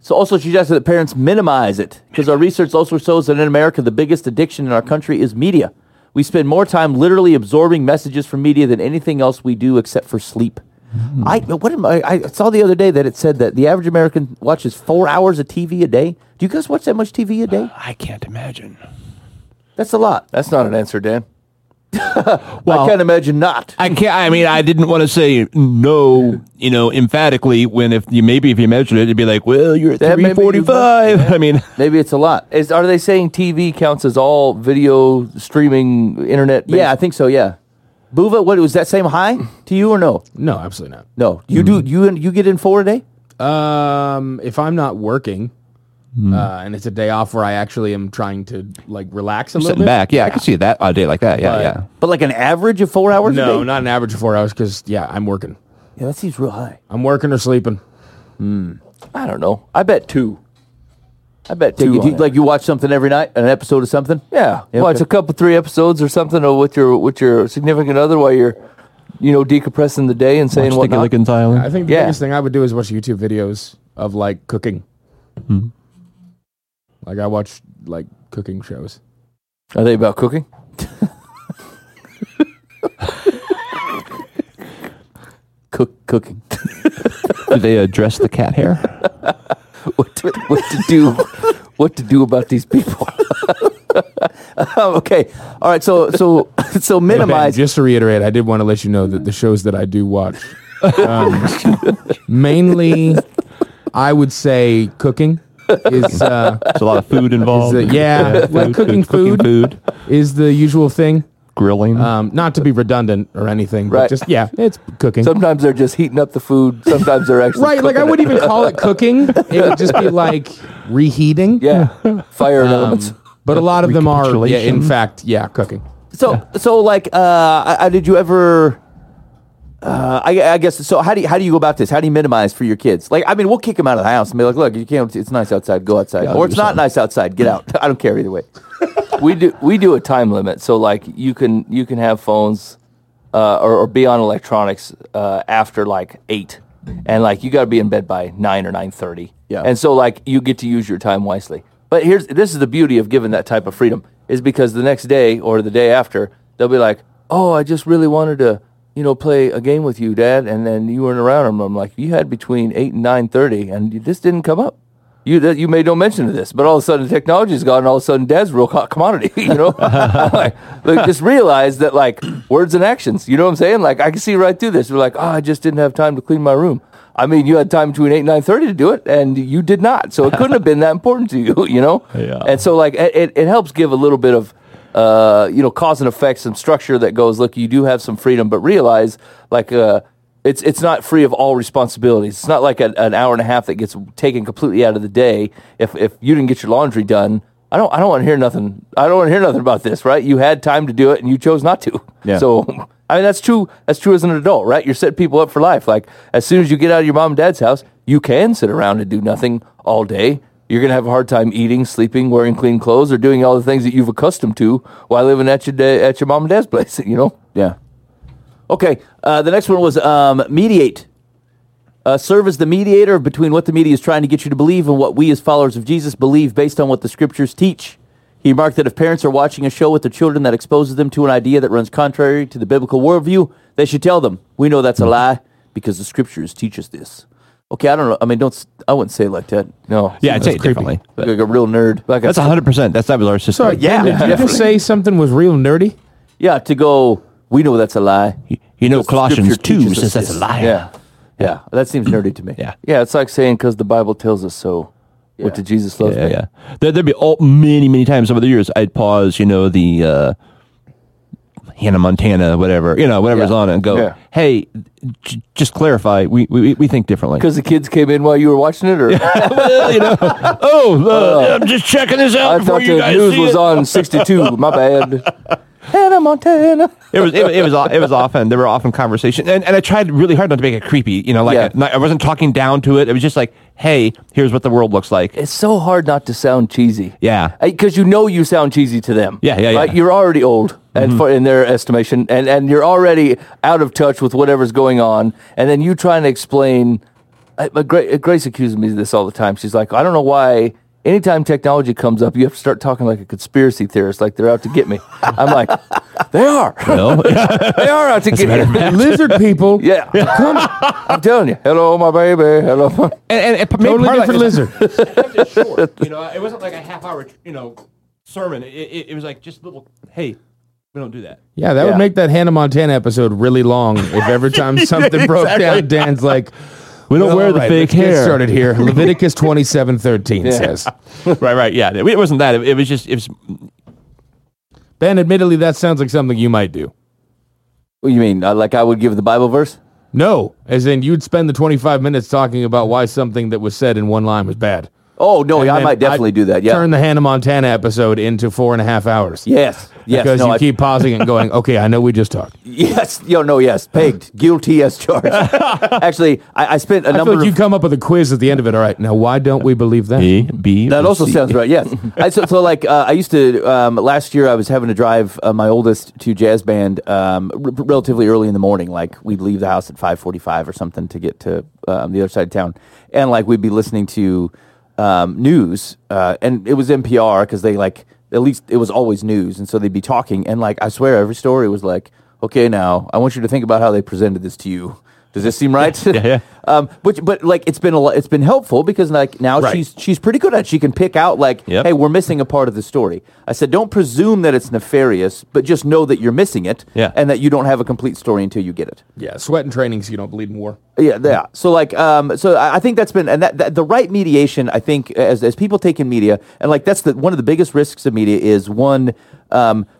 So also suggested that parents minimize it because our research also shows that in America, the biggest addiction in our country is media. We spend more time literally absorbing messages from media than anything else we do except for sleep. Mm-hmm. I saw the other day that it said that the average American watches 4 hours of TV a day. Do you guys watch that much TV a day? I can't imagine. That's a lot. That's not an answer, Dan. Well, I can't imagine not. I didn't want to say no, emphatically. If you measured it, it'd be like, well, you're at 345. Yeah. Maybe it's a lot. Are they saying TV counts as all video streaming, internet? Based? Yeah, I think so. Yeah. Buva, what was that same high to you or no? No, absolutely not. No, you do. You get in 4 a day? If I'm not working. Mm. And it's a day off where I actually am trying to relax a little bit. Back. Yeah, I can see that a day like that. Yeah, yeah. But an average of 4 hours? No, a day? Not an average of 4 hours because I'm working. Yeah, that seems real high. I'm working or sleeping. I don't know. I bet two. You watch something every night, an episode of something. Yeah, okay. Watch a couple, 3 episodes or something, or with your significant other while you're decompressing the day and saying whatnot. I think the biggest thing I would do is watch YouTube videos of cooking. Mm-hmm. I watch, cooking shows. Are they about cooking? Cooking. Do they address the cat hair? What to do about these people? Okay. All right, so minimize. Ben, just to reiterate, I did want to let you know that the shows that I do watch, mainly, I would say cooking. There's a lot of food involved. Cooking food is the usual thing. Grilling. Not to be redundant or anything, but it's cooking. Sometimes they're just heating up the food. Sometimes they're actually right. I wouldn't even call it cooking. It would just be reheating. Yeah, fire elements. But a lot of them are, cooking. Did you ever? I guess so. How do you go about this? How do you minimize for your kids? We'll kick them out of the house and be like, "Look, you can't. It's nice outside. Go outside." Or it's not nice outside. Get out. I don't care either way. We do a time limit, so you can have phones or be on electronics after 8, and you got to be in bed by 9 or 9:30. Yeah. And so you get to use your time wisely. But this is the beauty of giving that type of freedom is because the next day or the day after they'll be like, "Oh, I just really wanted to." Play a game with you, Dad, and then you weren't around. And I'm like, you had between 8 and 9:30, and this didn't come up. You made no mention of this, but all of a sudden technology's gone, and all of a sudden Dad's a real hot commodity, just realize that, words and actions, you know what I'm saying? I can see right through this. We're like, I just didn't have time to clean my room. You had time between 8 and 9:30 to do it, and you did not, so it couldn't have been that important to you, Yeah. And so, it helps give a little bit of, cause and effect, some structure that goes, look, you do have some freedom, but realize, it's not free of all responsibilities. It's not an hour and a half that gets taken completely out of the day. If you didn't get your laundry done, I don't want to hear nothing. I don't want to hear nothing about this, right? You had time to do it and you chose not to. Yeah. So, that's true. That's true as an adult, right? You're setting people up for life. As soon as you get out of your mom and dad's house, you can sit around and do nothing all day. You're going to have a hard time eating, sleeping, wearing clean clothes, or doing all the things that you've accustomed to while living at your mom and dad's place, Yeah. Okay, the next one was mediate. Serve as the mediator between what the media is trying to get you to believe and what we as followers of Jesus believe based on what the scriptures teach. He remarked that if parents are watching a show with their children that exposes them to an idea that runs contrary to the biblical worldview, they should tell them, we know that's a lie because the scriptures teach us this. Okay, I don't know. I wouldn't say it like that. No. Yeah, I'd say it differently. Like a real nerd. That's 100%. That's not with our system. Sorry, did you just say something was real nerdy? Yeah, to go, we know that's a lie. Colossians 2 says that's a lie. Yeah, that seems nerdy to me. Yeah, it's like saying, because the Bible tells us so. Yeah. What did Jesus love me? Yeah. There'd be many, many times over the years I'd pause, the Hannah Montana, whatever's on it, and go, hey, just clarify, we think differently. Because the kids came in while you were watching it? Or I'm just checking this out before you guys see it. I thought the news was on 62, my bad. Hannah Hannah Montana. It was often, there were often conversations, and I tried really hard not to make it creepy, you know, like I wasn't talking down to it. It was just like, hey, here's what the world looks like. It's so hard not to sound cheesy. Yeah. Because you know you sound cheesy to them. Yeah. Right? You're already old and in their estimation, and you're already out of touch with whatever's going on, and then you trying to explain. Grace accuses me of this all the time. She's like, I don't know why anytime technology comes up, you have to start talking like a conspiracy theorist, like they're out to get me. I'm like, they are. They are out to get me. Lizard people. Yeah. Come on. I'm telling you. Hello, my baby. Hello. And totally different like, lizard. It short. You know, it wasn't like a half-hour, you know, sermon. It was like just little, hey. We don't do that. Yeah, that would make that Hannah Montana episode really long if every time something broke down, Dan's like, we don't wear the fake hair. Get started here. Leviticus 27:13 says. Right, yeah. It wasn't that. It was just, Ben, admittedly, that sounds like something you might do. What do you mean? Like I would give the Bible verse? No, as in you'd spend the 25 minutes talking about why something that was said in one line was bad. Oh, no, I might definitely do that, yeah. Turn the Hannah Montana episode into 4.5 hours. Yes. Because you keep pausing and going, okay, I know we just talked. Yes, pegged, guilty as charged. Actually, I spent a number of... I feel like you come up with a quiz at the end of it, all right, now why don't we believe that? B, that also C. Sounds right, yes. I used to, last year I was having to drive my oldest to jazz band relatively early in the morning, like we'd leave the house at 5:45 or something to get to the other side of town, and like we'd be listening to... news, and it was NPR because they at least it was always news, and so they'd be talking, and I swear every story was like, okay, now I want you to think about how they presented this to you. Does this seem right? Yeah. But it's been helpful because now she's pretty good at it. She can pick out hey, we're missing a part of the story. I said, don't presume that it's nefarious, but just know that you're missing it and that you don't have a complete story until you get it. Yeah, sweat and training so you don't bleed in war. Yeah. So so I think that's been the right mediation. I think as people take in media, and that's one of the biggest risks of media is one.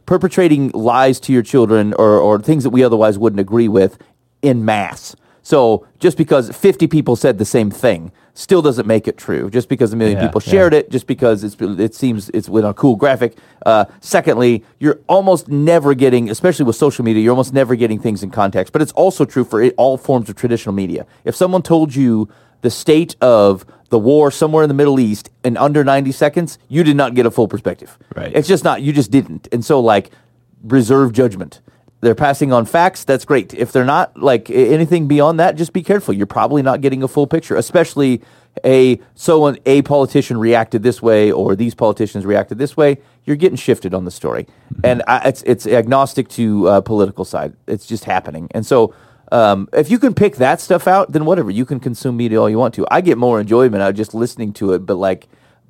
Perpetrating lies to your children or things that we otherwise wouldn't agree with in mass. So just because 50 people said the same thing still doesn't make it true. Just because a million people shared it, just because it seems it's with a cool graphic. Secondly, you're almost never getting, especially with social media, you're almost never getting things in context. But it's also true for all forms of traditional media. If someone told you the state of the war somewhere in the Middle East in under 90 seconds, you did not get a full perspective. Right. It's just not, you just didn't. And so reserve judgment. They're passing on facts, that's great. If they're not, anything beyond that, just be careful. You're probably not getting a full picture, especially a politician reacted this way or these politicians reacted this way. You're getting shifted on the story. Mm-hmm. And it's agnostic to political side. It's just happening. And so if you can pick that stuff out, then whatever. You can consume media all you want to. I get more enjoyment out of just listening to it,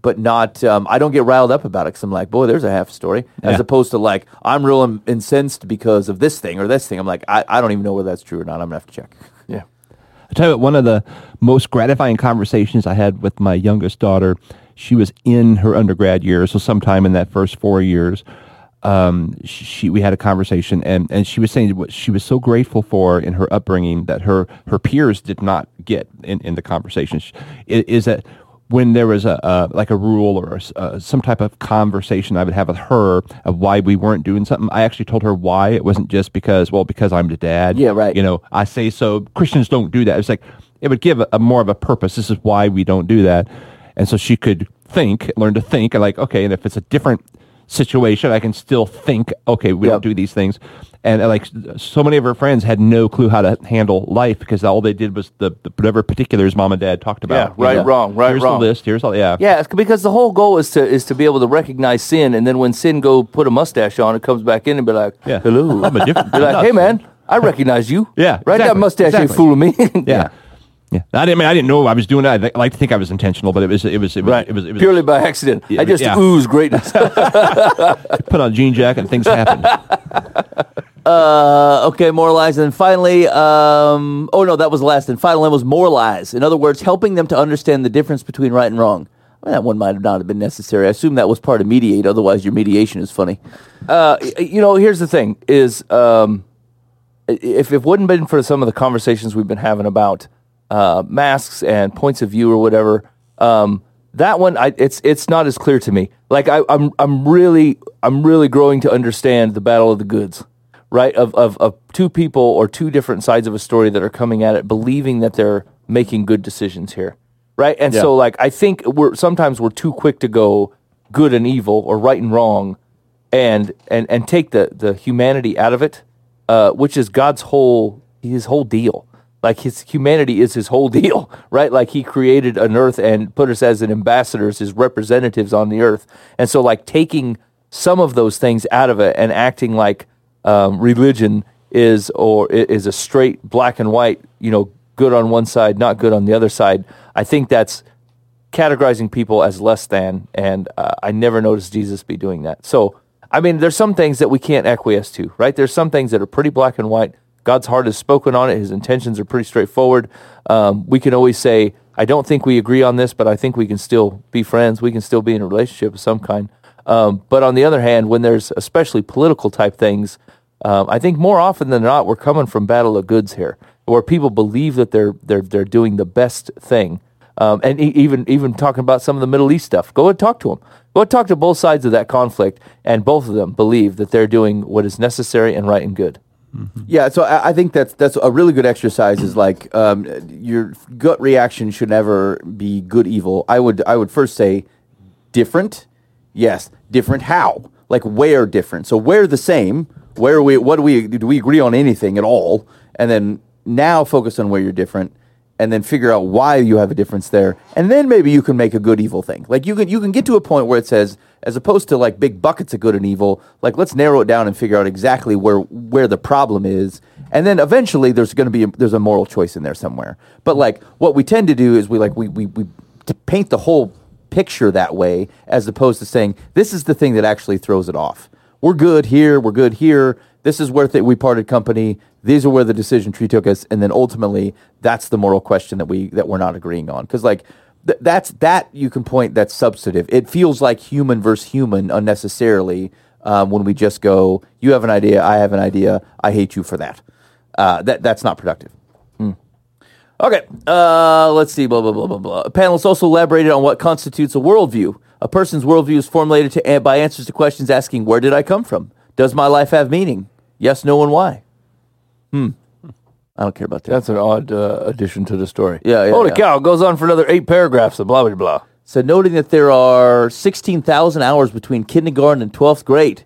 but not, I don't get riled up about it because I'm like, boy, there's a half story. As opposed to I'm real incensed because of this thing or this thing. I'm like, I don't even know whether that's true or not. I'm going to have to check. Yeah. I tell you what, one of the most gratifying conversations I had with my youngest daughter, she was in her undergrad year, so sometime in that first 4 years, we had a conversation, and she was saying what she was so grateful for in her upbringing that her peers did not get in the conversation is that when there was a rule or some type of conversation I would have with her of why we weren't doing something, I actually told her why. It wasn't just because I'm the dad. Yeah, right. You know, I say so. Christians don't do that. It's it would give a more of a purpose. This is why we don't do that. And so she could learn to think, and okay, and if it's a different situation, I can still think, okay, we don't do these things. And so many of her friends had no clue how to handle life because all they did was the whatever particulars mom and dad talked about. Yeah, right, wrong, right, here's wrong. Here's the list. Here's all. Yeah, yeah. It's because the whole goal is to be able to recognize sin, and then when sin go put a mustache on, it comes back in and be like, hello, I'm a different. Be like, hey man, I recognize you. Yeah, right. Exactly, that mustache ain't fooling me. Yeah. I didn't know I was doing that. I like to think I was intentional, but it was purely by accident. I just ooze greatness. Put on a jean jacket and things happen. Okay, more lies. And finally, that was the last. And final one was more lies. In other words, helping them to understand the difference between right and wrong. Well, that one might not have been necessary. I assume that was part of mediate. Otherwise, your mediation is funny. Here's the thing is, if it wouldn't have been for some of the conversations we've been having about masks and points of view or whatever, That one, it's not as clear to me. Like I'm really growing to understand the battle of the goods, right? Of two people or two different sides of a story that are coming at it, believing that they're making good decisions here, right? And so, like, I think sometimes we're too quick to go good and evil or right and wrong, and take the humanity out of it, which is God's his whole deal. Like, his humanity is his whole deal, right? Like, he created an earth and put us as an ambassadors, his representatives on the earth. And so, like, taking some of those things out of it and acting like religion is a straight black and white, you know, good on one side, not good on the other side. I think that's categorizing people as less than, and I never noticed Jesus be doing that. So, I mean, there's some things that we can't acquiesce to, right? There's some things that are pretty black and white. God's heart is spoken on it. His intentions are pretty straightforward. We can always say, I don't think we agree on this, but I think we can still be friends. We can still be in a relationship of some kind. But on the other hand, when there's especially political type things, I think more often than not, we're coming from battle of goods here, where people believe that they're doing the best thing. And even talking about some of the Middle East stuff, go and talk to them. Go and talk to both sides of that conflict, and both of them believe that they're doing what is necessary and right and good. Mm-hmm. Yeah, so I think that's a really good exercise. Is like your gut reaction should never be good evil. I would first say different. Yes, different. How? Like, where different? So we're the same. Where are we? What do we agree on anything at all? And then now focus on where you're different, and then figure out why you have a difference there, and then maybe you can make a good evil thing. Like, you can get to a point where it says, as opposed to like big buckets of good and evil, like, let's narrow it down and figure out exactly where the problem is, and then eventually there's a moral choice in there somewhere. But like, what we tend to do is we paint the whole picture that way, as opposed to saying this is the thing that actually throws it off. We're good here. We're good here. This is where we parted company. These are where the decision tree took us, and then ultimately, that's the moral question that we're not agreeing on. Because like, that's you can point that's substantive. It feels like human versus human unnecessarily when we just go, you have an idea, I have an idea, I hate you for that. That's not productive. Okay, let's see. Blah blah blah blah blah. Panelists also elaborated on what constitutes a worldview. A person's worldview is formulated by answers to questions asking, "Where did I come from? Does my life have meaning? Yes, no, and why?" I don't care about that. That's an odd addition to the story. Yeah, yeah. Holy cow, it goes on for another 8 paragraphs of blah, blah, blah. So noting that there are 16,000 hours between kindergarten and 12th grade,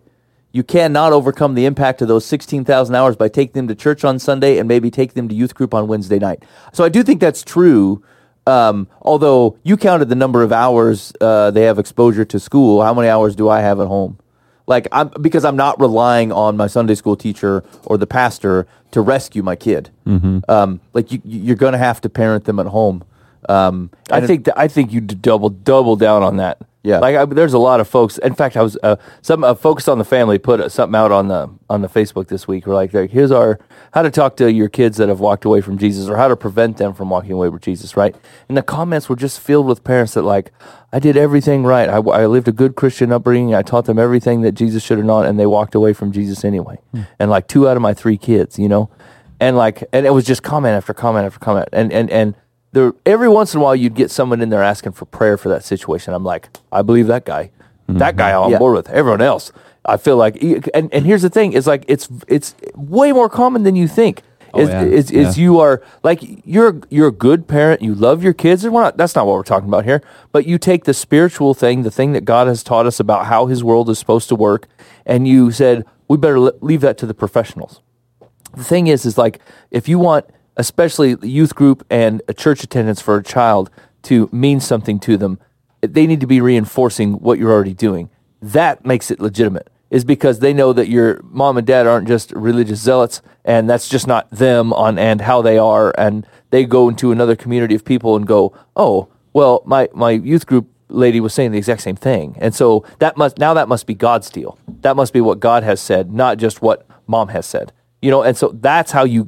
you cannot overcome the impact of those 16,000 hours by taking them to church on Sunday and maybe taking them to youth group on Wednesday night. So I do think that's true, although you counted the number of hours they have exposure to school. How many hours do I have at home? Like, because I'm not relying on my Sunday school teacher or the pastor to rescue my kid. Mm-hmm. Like, you're going to have to parent them at home. I think you double down on that. Yeah. Like, there's a lot of folks. In fact, I was Focus on the Family put something out on the Facebook this week. We're like, here's how to talk to your kids that have walked away from Jesus, or how to prevent them from walking away with Jesus, right? And the comments were just filled with parents that like, I did everything right. I lived a good Christian upbringing. I taught them everything that Jesus should have known, and they walked away from Jesus anyway. Mm. And like 2 out of my 3 kids, you know, and it was just comment after comment after comment, and. Every once in a while, you'd get someone in there asking for prayer for that situation. I'm like, I believe that guy. Mm-hmm. That guy I'm on board with. Everyone else, I feel like. And here's the thing: is like it's way more common than you think. You are like you're a good parent. You love your kids, and that's not what we're talking about here. But you take the spiritual thing, the thing that God has taught us about how His world is supposed to work, and you said we better leave that to the professionals. The thing is like if you want. Especially youth group and church attendance for a child to mean something to them, they need to be reinforcing what you're already doing. That makes it legitimate, is because they know that your mom and dad aren't just religious zealots, and that's just not them and how they are, and they go into another community of people and go, oh, well, my youth group lady was saying the exact same thing. And so that must be God's deal. That must be what God has said, not just what mom has said. You know, and so that's how you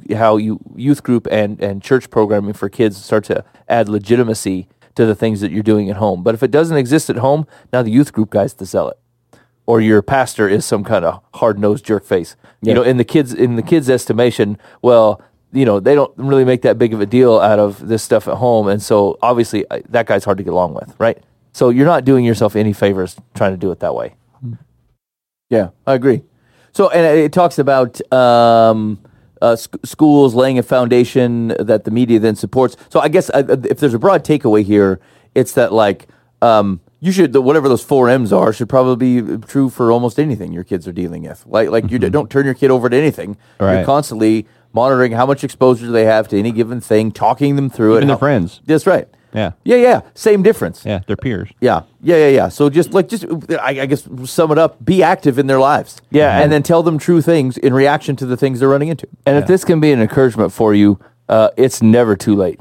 youth group and church programming for kids start to add legitimacy to the things that you're doing at home. But if it doesn't exist at home, now the youth group guy's the zealot, or your pastor is some kind of hard-nosed jerk face. Yeah. You know, in the kids' estimation, well, you know, they don't really make that big of a deal out of this stuff at home, and so obviously that guy's hard to get along with, right? So you're not doing yourself any favors trying to do it that way. Yeah, I agree. So, and it talks about schools laying a foundation that the media then supports. So I guess if there's a broad takeaway here, it's that like you should, whatever those four M's are, should probably be true for almost anything your kids are dealing with. Like mm-hmm. you don't turn your kid over to anything. Right. You're constantly monitoring how much exposure they have to any given thing, talking them through it. And their friends. That's right. Yeah. Yeah, yeah. Same difference. Yeah, they're peers. Yeah. Yeah, yeah, yeah. So just I guess sum it up, be active in their lives. Yeah. And then tell them true things in reaction to the things they're running into. And if this can be an encouragement for you, it's never too late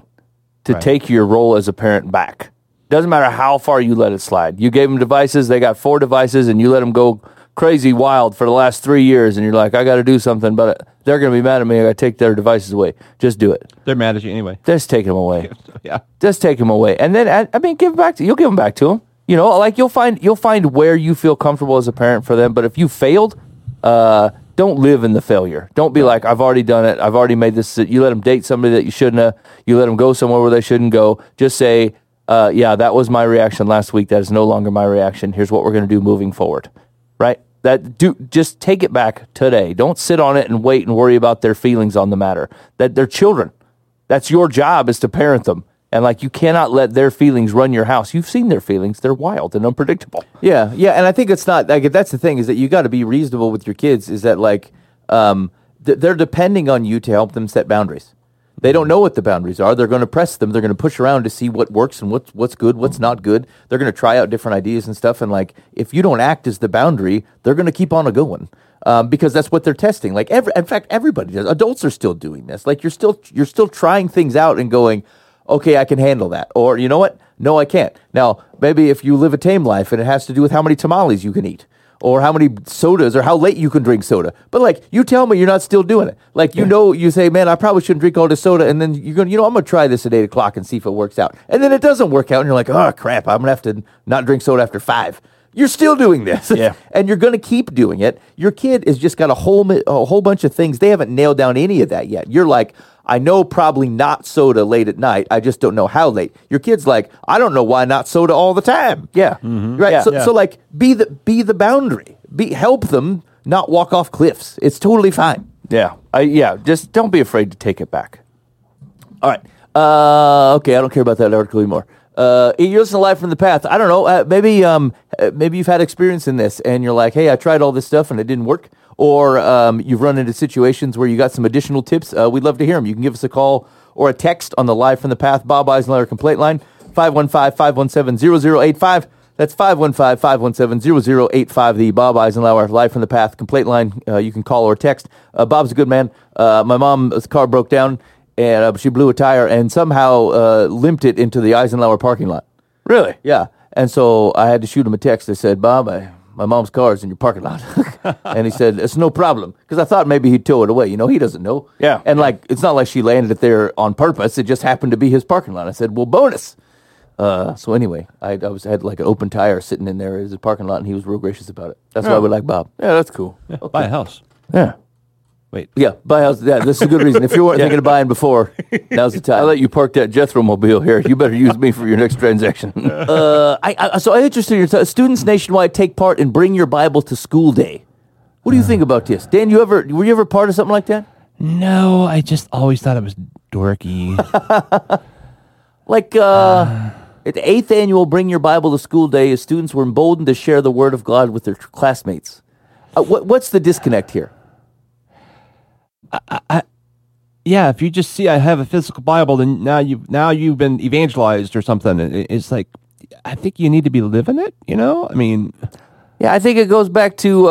to take your role as a parent back. Doesn't matter how far you let it slide. You gave them devices, they got 4 devices, and you let them go crazy wild for the last 3 years, and you're like, I got to do something, but they're going to be mad at me. I got to take their devices away. Just do it. They're mad at you anyway. Just take them away. Yeah. Just take them away. And then, I mean, you'll give them back to them. You know, like you'll find where you feel comfortable as a parent for them. But if you failed, don't live in the failure. Don't be like, I've already done it. I've already made this. You let them date somebody that you shouldn't have. You let them go somewhere where they shouldn't go. Just say, yeah, that was my reaction last week. That is no longer my reaction. Here's what we're going to do moving forward. Right? Just take it back today. Don't sit on it and wait and worry about their feelings on the matter. That they're children. That's your job, is to parent them. And like, you cannot let their feelings run your house. You've seen their feelings. They're wild and unpredictable. Yeah. Yeah. And I think it's not like, that's the thing, is that you got to be reasonable with your kids, is that like, they're depending on you to help them set boundaries. They don't know what the boundaries are. They're going to press them. They're going to push around to see what works and what's good, what's not good. They're going to try out different ideas and stuff. And like, if you don't act as the boundary, they're going to keep on a going, because that's what they're testing. Like, everybody does. Adults are still doing this. Like, you're still trying things out and going, okay, I can handle that. Or, you know what? No, I can't. Now, maybe if you live a tame life, and it has to do with how many tamales you can eat, or how many sodas, or how late you can drink soda. But like, you tell me you're not still doing it. Like, you know, you say, man, I probably shouldn't drink all this soda. And then you're going, I'm going to try this at 8:00 and see if it works out. And then it doesn't work out. And you're like, oh crap, I'm going to have to not drink soda after 5. You're still doing this. Yeah. And you're going to keep doing it. Your kid has just got a whole bunch of things. They haven't nailed down any of that yet. You're like, I know probably not soda late at night. I just don't know how late. Your kid's like, I don't know why not soda all the time. Yeah. Mm-hmm. Right. Yeah. So like, be the boundary. Help them not walk off cliffs. It's totally fine. Yeah. Just don't be afraid to take it back. All right. Okay, I don't care about that article anymore. You're listening to Live from the Path. I don't know. Maybe you've had experience in this, and you're like, hey, I tried all this stuff and it didn't work. Or you've run into situations where you got some additional tips. We'd love to hear them. You can give us a call or a text on the Live from the Path Bob Eisenhower complaint line, 515-517-0085. That's 515-517-0085, the Bob Eisenhower Live from the Path complaint line. You can call or text. Bob's a good man. My mom's car broke down, and she blew a tire and somehow limped it into the Eisenhower parking lot. Really? Yeah. And so I had to shoot him a text that said, Bob, my mom's car is in your parking lot. And he said, it's no problem. Because I thought maybe he'd tow it away. You know, he doesn't know. Yeah. And like, it's not like she landed it there on purpose. It just happened to be his parking lot. I said, well, bonus. So anyway, I had like an open tire sitting in there in his parking lot, and he was real gracious about it. That's why we like Bob. Yeah, that's cool. Yeah, okay. Buy a house. Yeah. Wait. Yeah, buy a house. Yeah, this is a good reason. If you weren't thinking of buying before, now's the time. I let you park that Jethro mobile here. You better use me for your next transaction. So I'm interested in your students nationwide take part in Bring Your Bible to School Day. What do you think about this, Dan? Were you ever part of something like that? No, I just always thought it was dorky. Like at the 8th annual Bring Your Bible to School Day, students were emboldened to share the Word of God with their classmates. What's the disconnect here? Yeah, if you just see I have a physical Bible, then now you've been evangelized or something. It's like, I think you need to be living it, you know? I mean... Yeah, I think it goes back to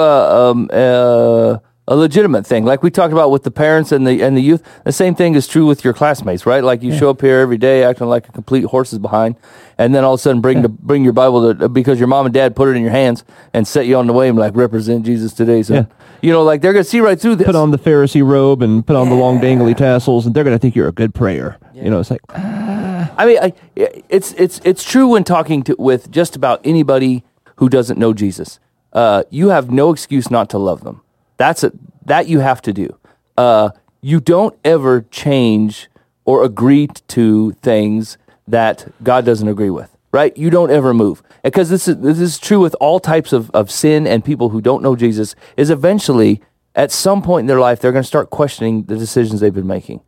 a legitimate thing. Like we talked about with the parents and the youth, the same thing is true with your classmates, right? Like you show up here every day acting like a complete horse is behind, and then all of a sudden bring your Bible because your mom and dad put it in your hands and set you on the way and like, represent Jesus today. So, you know, like they're going to see right through this. Put on the Pharisee robe and put on the long dangly tassels, and they're going to think you're a good prayer. Yeah. You know, it's like... I mean, it's true when talking with just about anybody who doesn't know Jesus. You have no excuse not to love them. That you have to do. You don't ever change or agree to things that God doesn't agree with. right? You don't ever move. Because this is true with all types of sin, and people who don't know Jesus is eventually, at some point in their life, they're going to start questioning the decisions they've been making.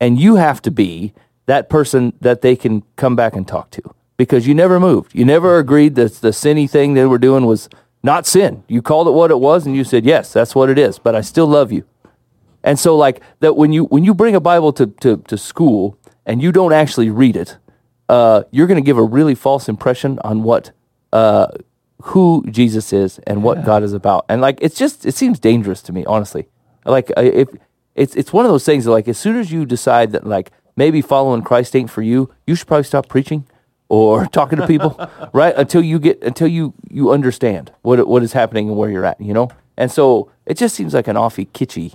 And you have to be that person that they can come back and talk to, because you never moved. You never agreed that the sinny thing they were doing was not sin. You called it what it was, and you said, yes, that's what it is, but I still love you. And so, like, that when you bring a Bible to school and you don't actually read it, you're going to give a really false impression on what who Jesus is and what God is about. And like, it's just, it seems dangerous to me, honestly. Like, if it's one of those things that, like, as soon as you decide that, like, maybe following Christ ain't for you, you should probably stop preaching or talking to people, right? Until you understand what is happening and where you're at, you know? And so it just seems like an awfully kitschy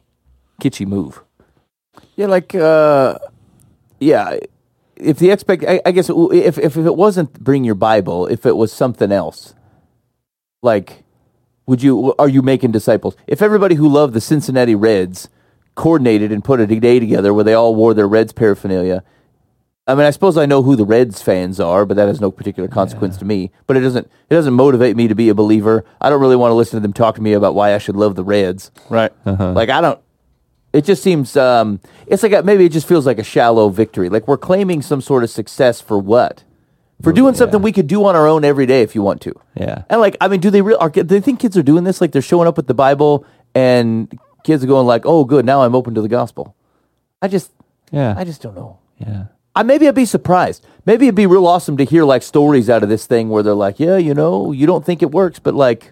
move. Yeah, like, if the I guess if it wasn't Bring Your Bible, if it was something else, like, are you making disciples? If everybody who loved the Cincinnati Reds coordinated and put a day together where they all wore their Reds paraphernalia, I mean, I suppose I know who the Reds fans are, but that has no particular consequence to me. But it doesn't motivate me to be a believer. I don't really want to listen to them talk to me about why I should love the Reds. Right. Uh-huh. Like, I don't. It just seems, it's like, maybe it just feels like a shallow victory. Like, we're claiming some sort of success for what? For doing something we could do on our own every day if you want to. Yeah. And like, I mean, do they think kids are doing this? Like, they're showing up with the Bible and kids are going like, oh, good, now I'm open to the gospel. I just don't know. Yeah. Maybe I'd be surprised. Maybe it'd be real awesome to hear like stories out of this thing where they're like, yeah, you know, you don't think it works, but like,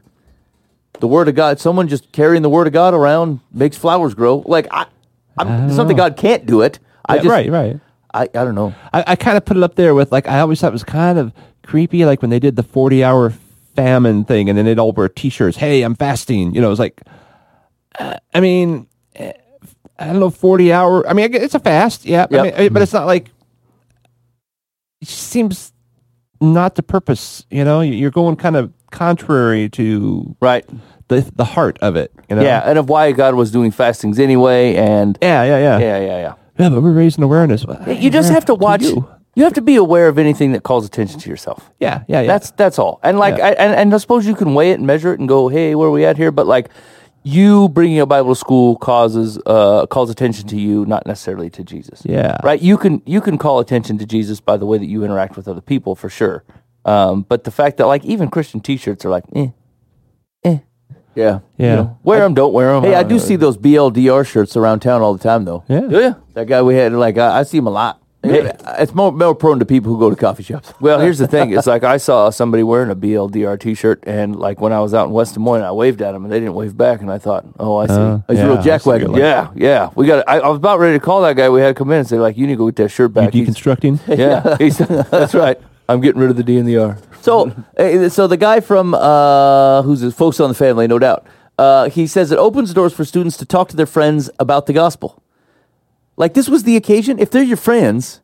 the Word of God, someone just carrying the Word of God around makes flowers grow. Like, it's not that God can't do it. Right. I don't know. I kind of put it up there with, like, I always thought it was kind of creepy, like when they did the 40-hour famine thing, and then they'd all wear T-shirts. Hey, I'm fasting. You know, it was like, I mean, I don't know, 40-hour. I mean, it's a fast, yeah. Yep. But it's not like, it seems not the purpose, you know? You're going kind of contrary to the heart of it, you know? Yeah, and of why God was doing fastings anyway, and yeah. Yeah, but we're raising awareness. You just have to watch. You have to be aware of anything that calls attention to yourself. Yeah. That's all. And like, I suppose you can weigh it and measure it and go, hey, where are we at here? But like, you bringing a Bible to school calls attention to you, not necessarily to Jesus. Yeah, right. You can call attention to Jesus by the way that you interact with other people, for sure. But the fact that, like, even Christian T-shirts are like, yeah. You know, wear them, don't wear them. Hey, I do see those BLDR shirts around town all the time, though. Yeah, do you? That guy we had, like, I see him a lot. Hey. It's more prone to people who go to coffee shops. Well, here's the thing. It's like, I saw somebody wearing a BLDR T-shirt, and like, when I was out in West Des Moines, I waved at them, and they didn't wave back, and I thought, oh, I see. He's a real jackwagon. Yeah. We got. I was about ready to call that guy we had come in and say, like, you need to go get that shirt back. You deconstructing? That's right. I'm getting rid of the D and the R. So the guy from who's Focus on the Family, no doubt, he says it opens doors for students to talk to their friends about the gospel. Like, this was the occasion. If they're your friends,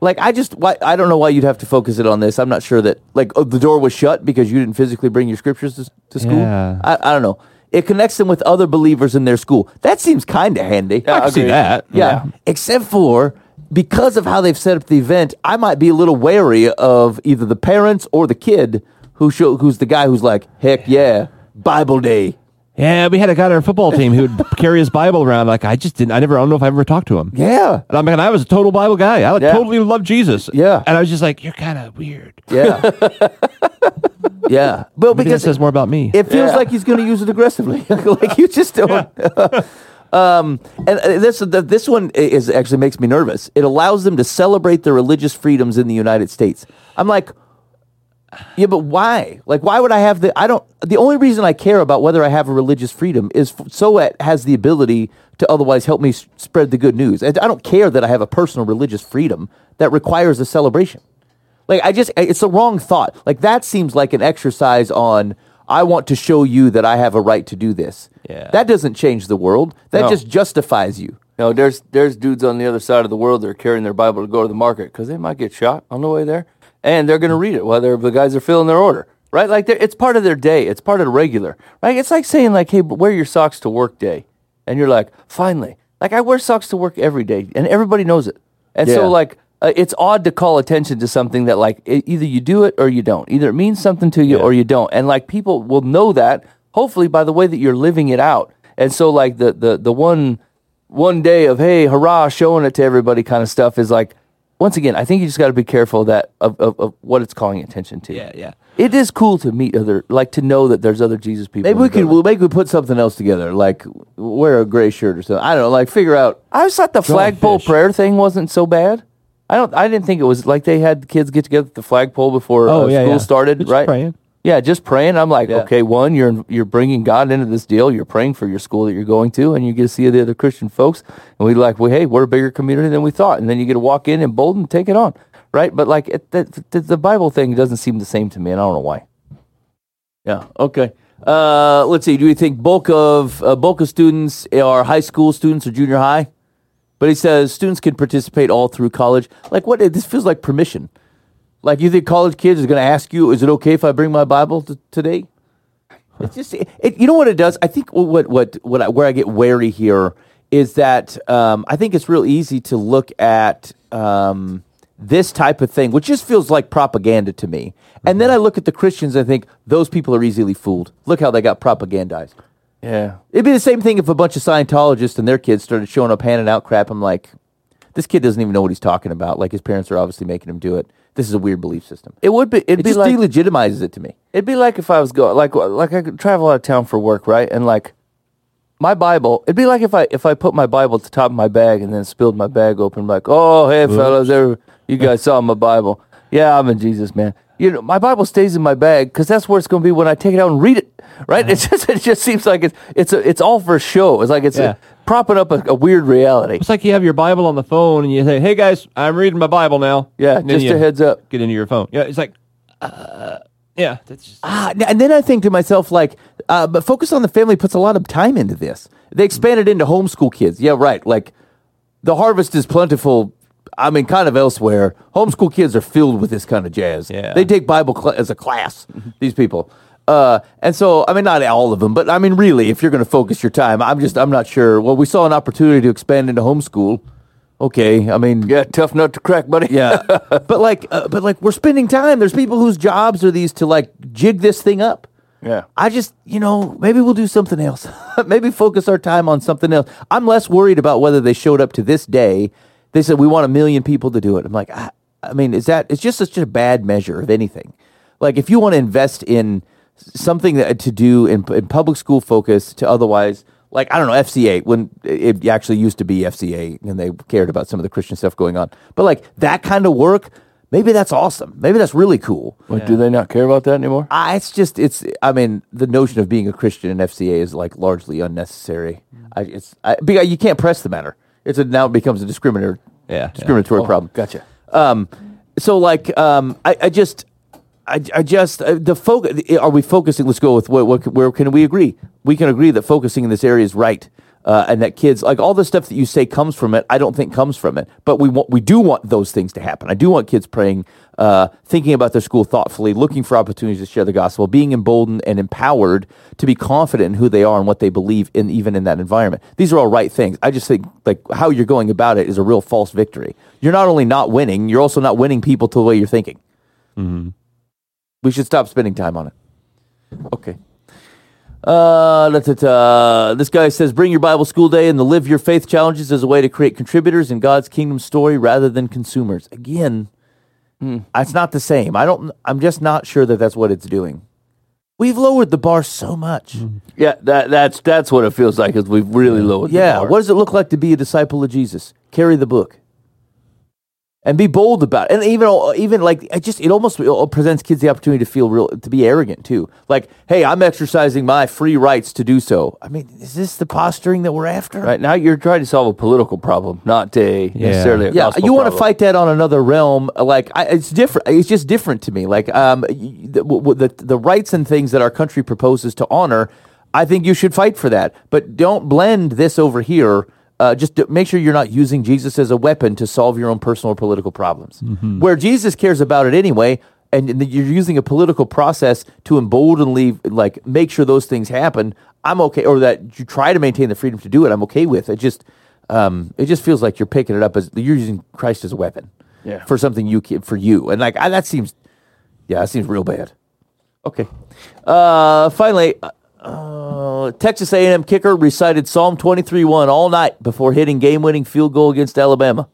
like, I don't know why you'd have to focus it on this. I'm not sure that, like, the door was shut because you didn't physically bring your scriptures to school. Yeah. I don't know. It connects them with other believers in their school. That seems kind of handy. I can see that. Yeah. Except for, because of how they've set up the event, I might be a little wary of either the parents or the kid who's the guy who's like, heck yeah, Bible day. Yeah, we had a guy on our football team who would carry his Bible around. Like, I don't know if I ever talked to him. Yeah. And I was a total Bible guy. I totally loved Jesus. Yeah. And I was just like, you're kind of weird. Yeah. Yeah. But because it says more about me. It feels like he's going to use it aggressively. Like, you just don't. Yeah. And this one is actually makes me nervous. It allows them to celebrate their religious freedoms in the United States. I'm like, yeah, but why? Like, why would I have the only reason I care about whether I have a religious freedom is so it has the ability to otherwise help me spread the good news. I don't care that I have a personal religious freedom that requires a celebration. Like, it's the wrong thought. Like, that seems like an exercise on, I want to show you that I have a right to do this. Yeah. That doesn't change the world. That just justifies you. No, there's dudes on the other side of the world that are carrying their Bible to go to the market because they might get shot on the way there, and they're going to read it while the guys are filling their order, right? Like, it's part of their day. It's part of the regular, right? It's like saying, like, hey, wear your socks to work day, and you're like, finally. Like, I wear socks to work every day, and everybody knows it. And so, like, it's odd to call attention to something that, like, either you do it or you don't. Either it means something to you or you don't. And, like, people will know that, hopefully, by the way that you're living it out. And so, like, the one day of, hey, hurrah, showing it to everybody kind of stuff is, like, once again, I think you just got to be careful that of what it's calling attention to. Yeah, yeah. It is cool to meet other, like, to know that there's other Jesus people. Maybe we could, maybe we put something else together, like wear a gray shirt or something. I don't know, like figure out. I always thought the flagpole prayer thing wasn't so bad. I didn't think it was like they had kids get together at the flagpole before school started, just right? Praying. Yeah, just praying. I'm like, okay, one, you're bringing God into this deal. You're praying for your school that you're going to, and you get to see the other Christian folks. And we like, well, hey, we're a bigger community than we thought. And then you get to walk in and bold and take it on, right? But like the Bible thing doesn't seem the same to me, and I don't know why. Yeah. Okay. Let's see. Do you think bulk of students are high school students or junior high? But he says students can participate all through college. Like what? This feels like permission. Like, you think college kids are going to ask you, is it okay if I bring my Bible today? It's just, you know what it does? I think where I get wary here is that I think it's real easy to look at this type of thing, which just feels like propaganda to me. And then I look at the Christians and I think, those people are easily fooled. Look how they got propagandized. Yeah. It'd be the same thing if a bunch of Scientologists and their kids started showing up handing out crap. I'm like, this kid doesn't even know what he's talking about. Like, his parents are obviously making him do it. This is a weird belief system. It would be. It just like, delegitimizes it to me. It'd be like if I was going, like I could travel out of town for work, right? And like my Bible, it'd be like if I put my Bible at the top of my bag and then spilled my bag open, like, oh, hey fellas, you guys saw my Bible. Yeah, I'm in Jesus, man. You know, my Bible stays in my bag because that's where it's going to be when I take it out and read it. Right? It just seems like it's all for show. It's like propping up a weird reality. It's like you have your Bible on the phone and you say, "Hey guys, I'm reading my Bible now." Yeah, and just a heads up. Get into your phone. Yeah, it's like, that's just... and then I think to myself, like, but Focus on the Family puts a lot of time into this. They expanded into homeschool kids. Yeah, right. Like, the harvest is plentiful. I mean, kind of elsewhere. Homeschool kids are filled with this kind of jazz. Yeah. They take Bible as a class. These people. And so, I mean, not all of them, but I mean, really, if you're going to focus your time, I'm not sure. Well, we saw an opportunity to expand into homeschool. Okay, I mean, yeah, tough nut to crack, buddy. Yeah, but like, we're spending time. There's people whose jobs are these to like jig this thing up. Yeah, I just, maybe we'll do something else. Maybe focus our time on something else. I'm less worried about whether they showed up to this day. They said we want 1 million people to do it. I'm like, it's just such a bad measure of anything. Like, if you want to invest in something to do in public school focus to otherwise, like, I don't know, FCA, when it actually used to be FCA and they cared about some of the Christian stuff going on. But like that kind of work, maybe that's awesome. Maybe that's really cool. Like, do they not care about that anymore? The notion of being a Christian in FCA is like largely unnecessary. You can't press the matter. Now it becomes a discriminatory problem. Gotcha. The focus. Are we focusing? Let's go with where can we agree? We can agree that focusing in this area is right, and that kids, like, all the stuff that you say comes from it. I don't think comes from it, but we do want those things to happen. I do want kids praying, thinking about their school thoughtfully, looking for opportunities to share the gospel, being emboldened and empowered to be confident in who they are and what they believe in, even in that environment. These are all right things. I just think like how you're going about it is a real false victory. You're not only not winning, you're also not winning people to the way you're thinking. Mm-hmm. We should stop spending time on it. Okay. This guy says, bring your Bible school day and the Live Your Faith challenges as a way to create contributors in God's kingdom story rather than consumers. Again, it's not the same. I'm just not sure that that's what it's doing. We've lowered the bar so much. Mm. Yeah, that's what it feels like, is we've really lowered the bar. Yeah, what does it look like to be a disciple of Jesus? Carry the book. And be bold about it, and even like it almost presents kids the opportunity to feel real, to be arrogant too. Like, hey, I'm exercising my free rights to do so. I mean, is this the posturing that we're after? Right now, you're trying to solve a political problem, not necessarily a gospel problem. You want to fight that on another realm. Like, it's different. It's just different to me. Like, the rights and things that our country proposes to honor, I think you should fight for that. But don't blend this over here. Just make sure you're not using Jesus as a weapon to solve your own personal or political problems. Mm-hmm. Where Jesus cares about it anyway, and you're using a political process to emboldenly, like, make sure those things happen, I'm okay, or that you try to maintain the freedom to do it, I'm okay with. It just feels like you're picking it up as you're using Christ as a weapon. for something you can, for you. And like that seems real bad. Okay. Finally, Texas A&M kicker recited Psalm 23:1 all night before hitting game-winning field goal against Alabama.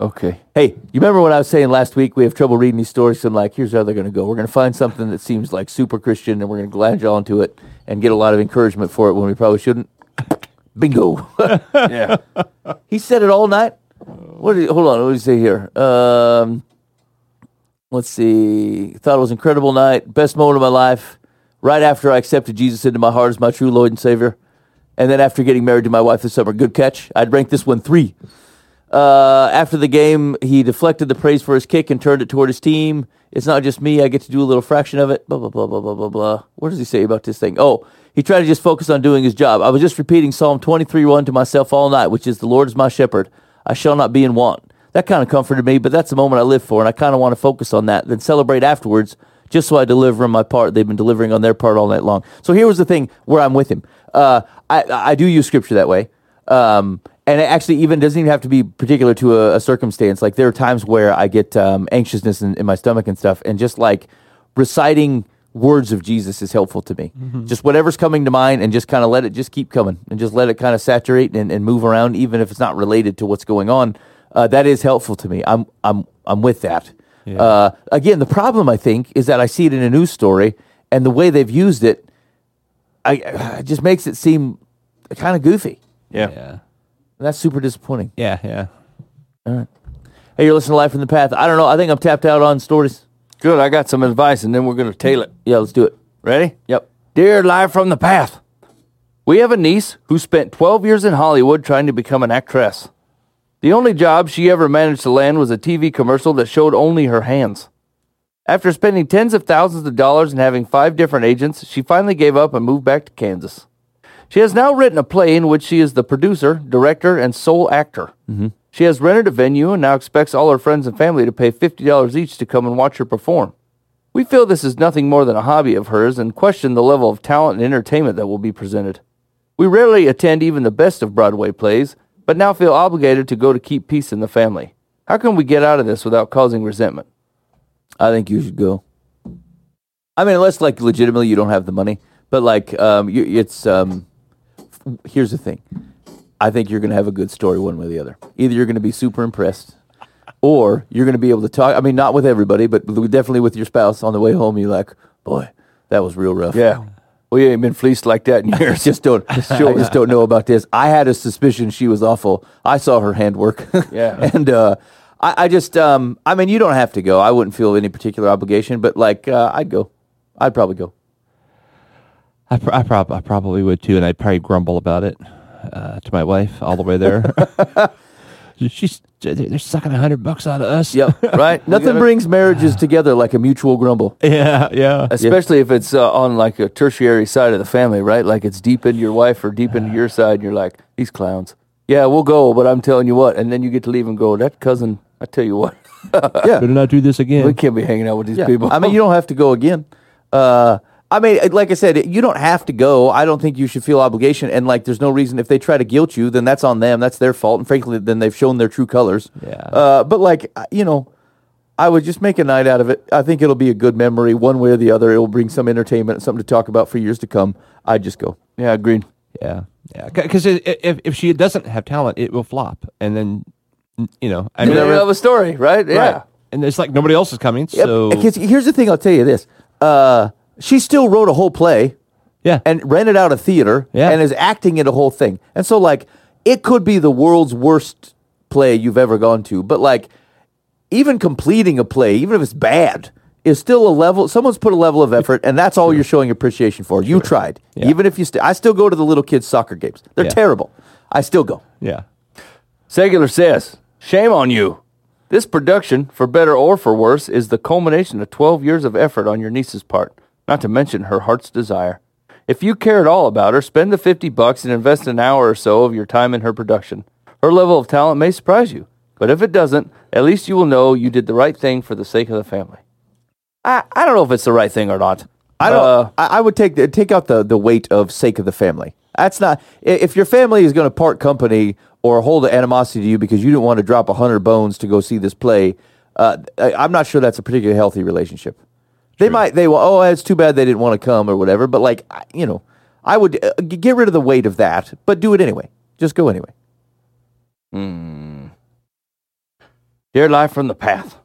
Okay. Hey, you remember what I was saying last week? We have trouble reading these stories. So I'm like, here's how they're going to go. We're going to find something that seems like super Christian, and we're going to glad on to it and get a lot of encouragement for it when we probably shouldn't. Bingo. Yeah. He said it all night. Hold on. What did he say here? Let's see. Thought it was an incredible night. Best moment of my life. Right after I accepted Jesus into my heart as my true Lord and Savior. And then after getting married to my wife this summer. Good catch. I'd rank this one 3. After the game, he deflected the praise for his kick and turned it toward his team. It's not just me. I get to do a little fraction of it. Blah, blah, blah, blah, blah, blah, blah. What does he say about this thing? Oh, he tried to just focus on doing his job. I was just repeating Psalm 23:1 to myself all night, which is the Lord is my shepherd. I shall not be in want. That kind of comforted me, but that's the moment I live for, and I kind of want to focus on that, then celebrate afterwards, just so I deliver on my part. They've been delivering on their part all night long. So here was the thing where I'm with him. I do use scripture that way. And it actually doesn't even have to be particular to a circumstance. Like there are times where I get anxiousness in my stomach and stuff, and just like reciting words of Jesus is helpful to me. Mm-hmm. Just whatever's coming to mind, and just kind of let it just keep coming, and just let it kind of saturate and move around, even if it's not related to what's going on. That is helpful to me. I'm with that. Yeah. Again, the problem I think is that I see it in a news story, and the way they've used it, it just makes it seem kind of goofy. Yeah. That's super disappointing. Yeah. All right. Hey, you're listening to Life from the Path. I don't know. I think I'm tapped out on stories. Good. I got some advice, and then we're going to tail it. Yeah, let's do it. Ready? Yep. Dear Life from the Path, we have a niece who spent 12 years in Hollywood trying to become an actress. The only job she ever managed to land was a TV commercial that showed only her hands. After spending tens of thousands of dollars and having 5 different agents, she finally gave up and moved back to Kansas. She has now written a play in which she is the producer, director, and sole actor. Mm-hmm. She has rented a venue and now expects all her friends and family to pay $50 each to come and watch her perform. We feel this is nothing more than a hobby of hers and question the level of talent and entertainment that will be presented. We rarely attend even the best of Broadway plays, but now feel obligated to go to keep peace in the family. How can we get out of this without causing resentment? I think you should go. I mean, unless, like, legitimately you don't have the money, but, like, here's the thing. I think you're going to have a good story one way or the other. Either you're going to be super impressed, or you're going to be able to talk. I mean, not with everybody, but definitely with your spouse on the way home. You're like, boy, that was real rough. Yeah. We ain't been fleeced like that in years. I just don't know about this. I had a suspicion she was awful. I saw her handwork. Yeah. And I mean, you don't have to go. I wouldn't feel any particular obligation, but like, I'd go. I'd probably go. I probably would too, and I'd probably grumble about it to my wife all the way there. They're sucking $100 out of us. Yep, right. Nothing brings marriages together like a mutual grumble. Yeah. Especially if it's on like a tertiary side of the family, right? Like it's deep into your wife or deep into your side, and you're like, these clowns. Yeah, we'll go, but I'm telling you what. And then you get to leave and go, that cousin, I tell you what. Yeah. Better not do this again. We can't be hanging out with these people. I mean, you don't have to go again. I mean, like I said, you don't have to go. I don't think you should feel obligation. And, like, there's no reason. If they try to guilt you, then that's on them. That's their fault. And, frankly, then they've shown their true colors. Yeah. But, like, you know, I would just make a night out of it. I think it'll be a good memory one way or the other. It will bring some entertainment, something to talk about for years to come. I'd just go. Yeah, agreed. Yeah. Because if she doesn't have talent, it will flop. And then, you know. I mean, have a story, right? Yeah. Right. And it's like nobody else is coming, so. Here's the thing. I'll tell you this. She still wrote a whole play, and rented out a theater, and is acting in a whole thing. And so, like, it could be the world's worst play you've ever gone to, but, like, even completing a play, even if it's bad, is still a level. Someone's put a level of effort, and that's all you're showing appreciation for. You tried. Yeah. Even if you I still go to the little kids' soccer games. They're terrible. I still go. Yeah. Secular says, shame on you. This production, for better or for worse, is the culmination of 12 years of effort on your niece's part. Not to mention her heart's desire. If you care at all about her, spend the $50 and invest an hour or so of your time in her production. Her level of talent may surprise you, but if it doesn't, at least you will know you did the right thing for the sake of the family. I don't know if it's the right thing or not. I would take out the weight of sake of the family. That's not, if your family is going to part company or hold an animosity to you because you didn't want to drop 100 bones to go see this play, I'm not sure that's a particularly healthy relationship. True. They will, oh, it's too bad they didn't want to come or whatever, but like, you know, I would get rid of the weight of that, but do it anyway. Just go anyway. Dear Life from the Path,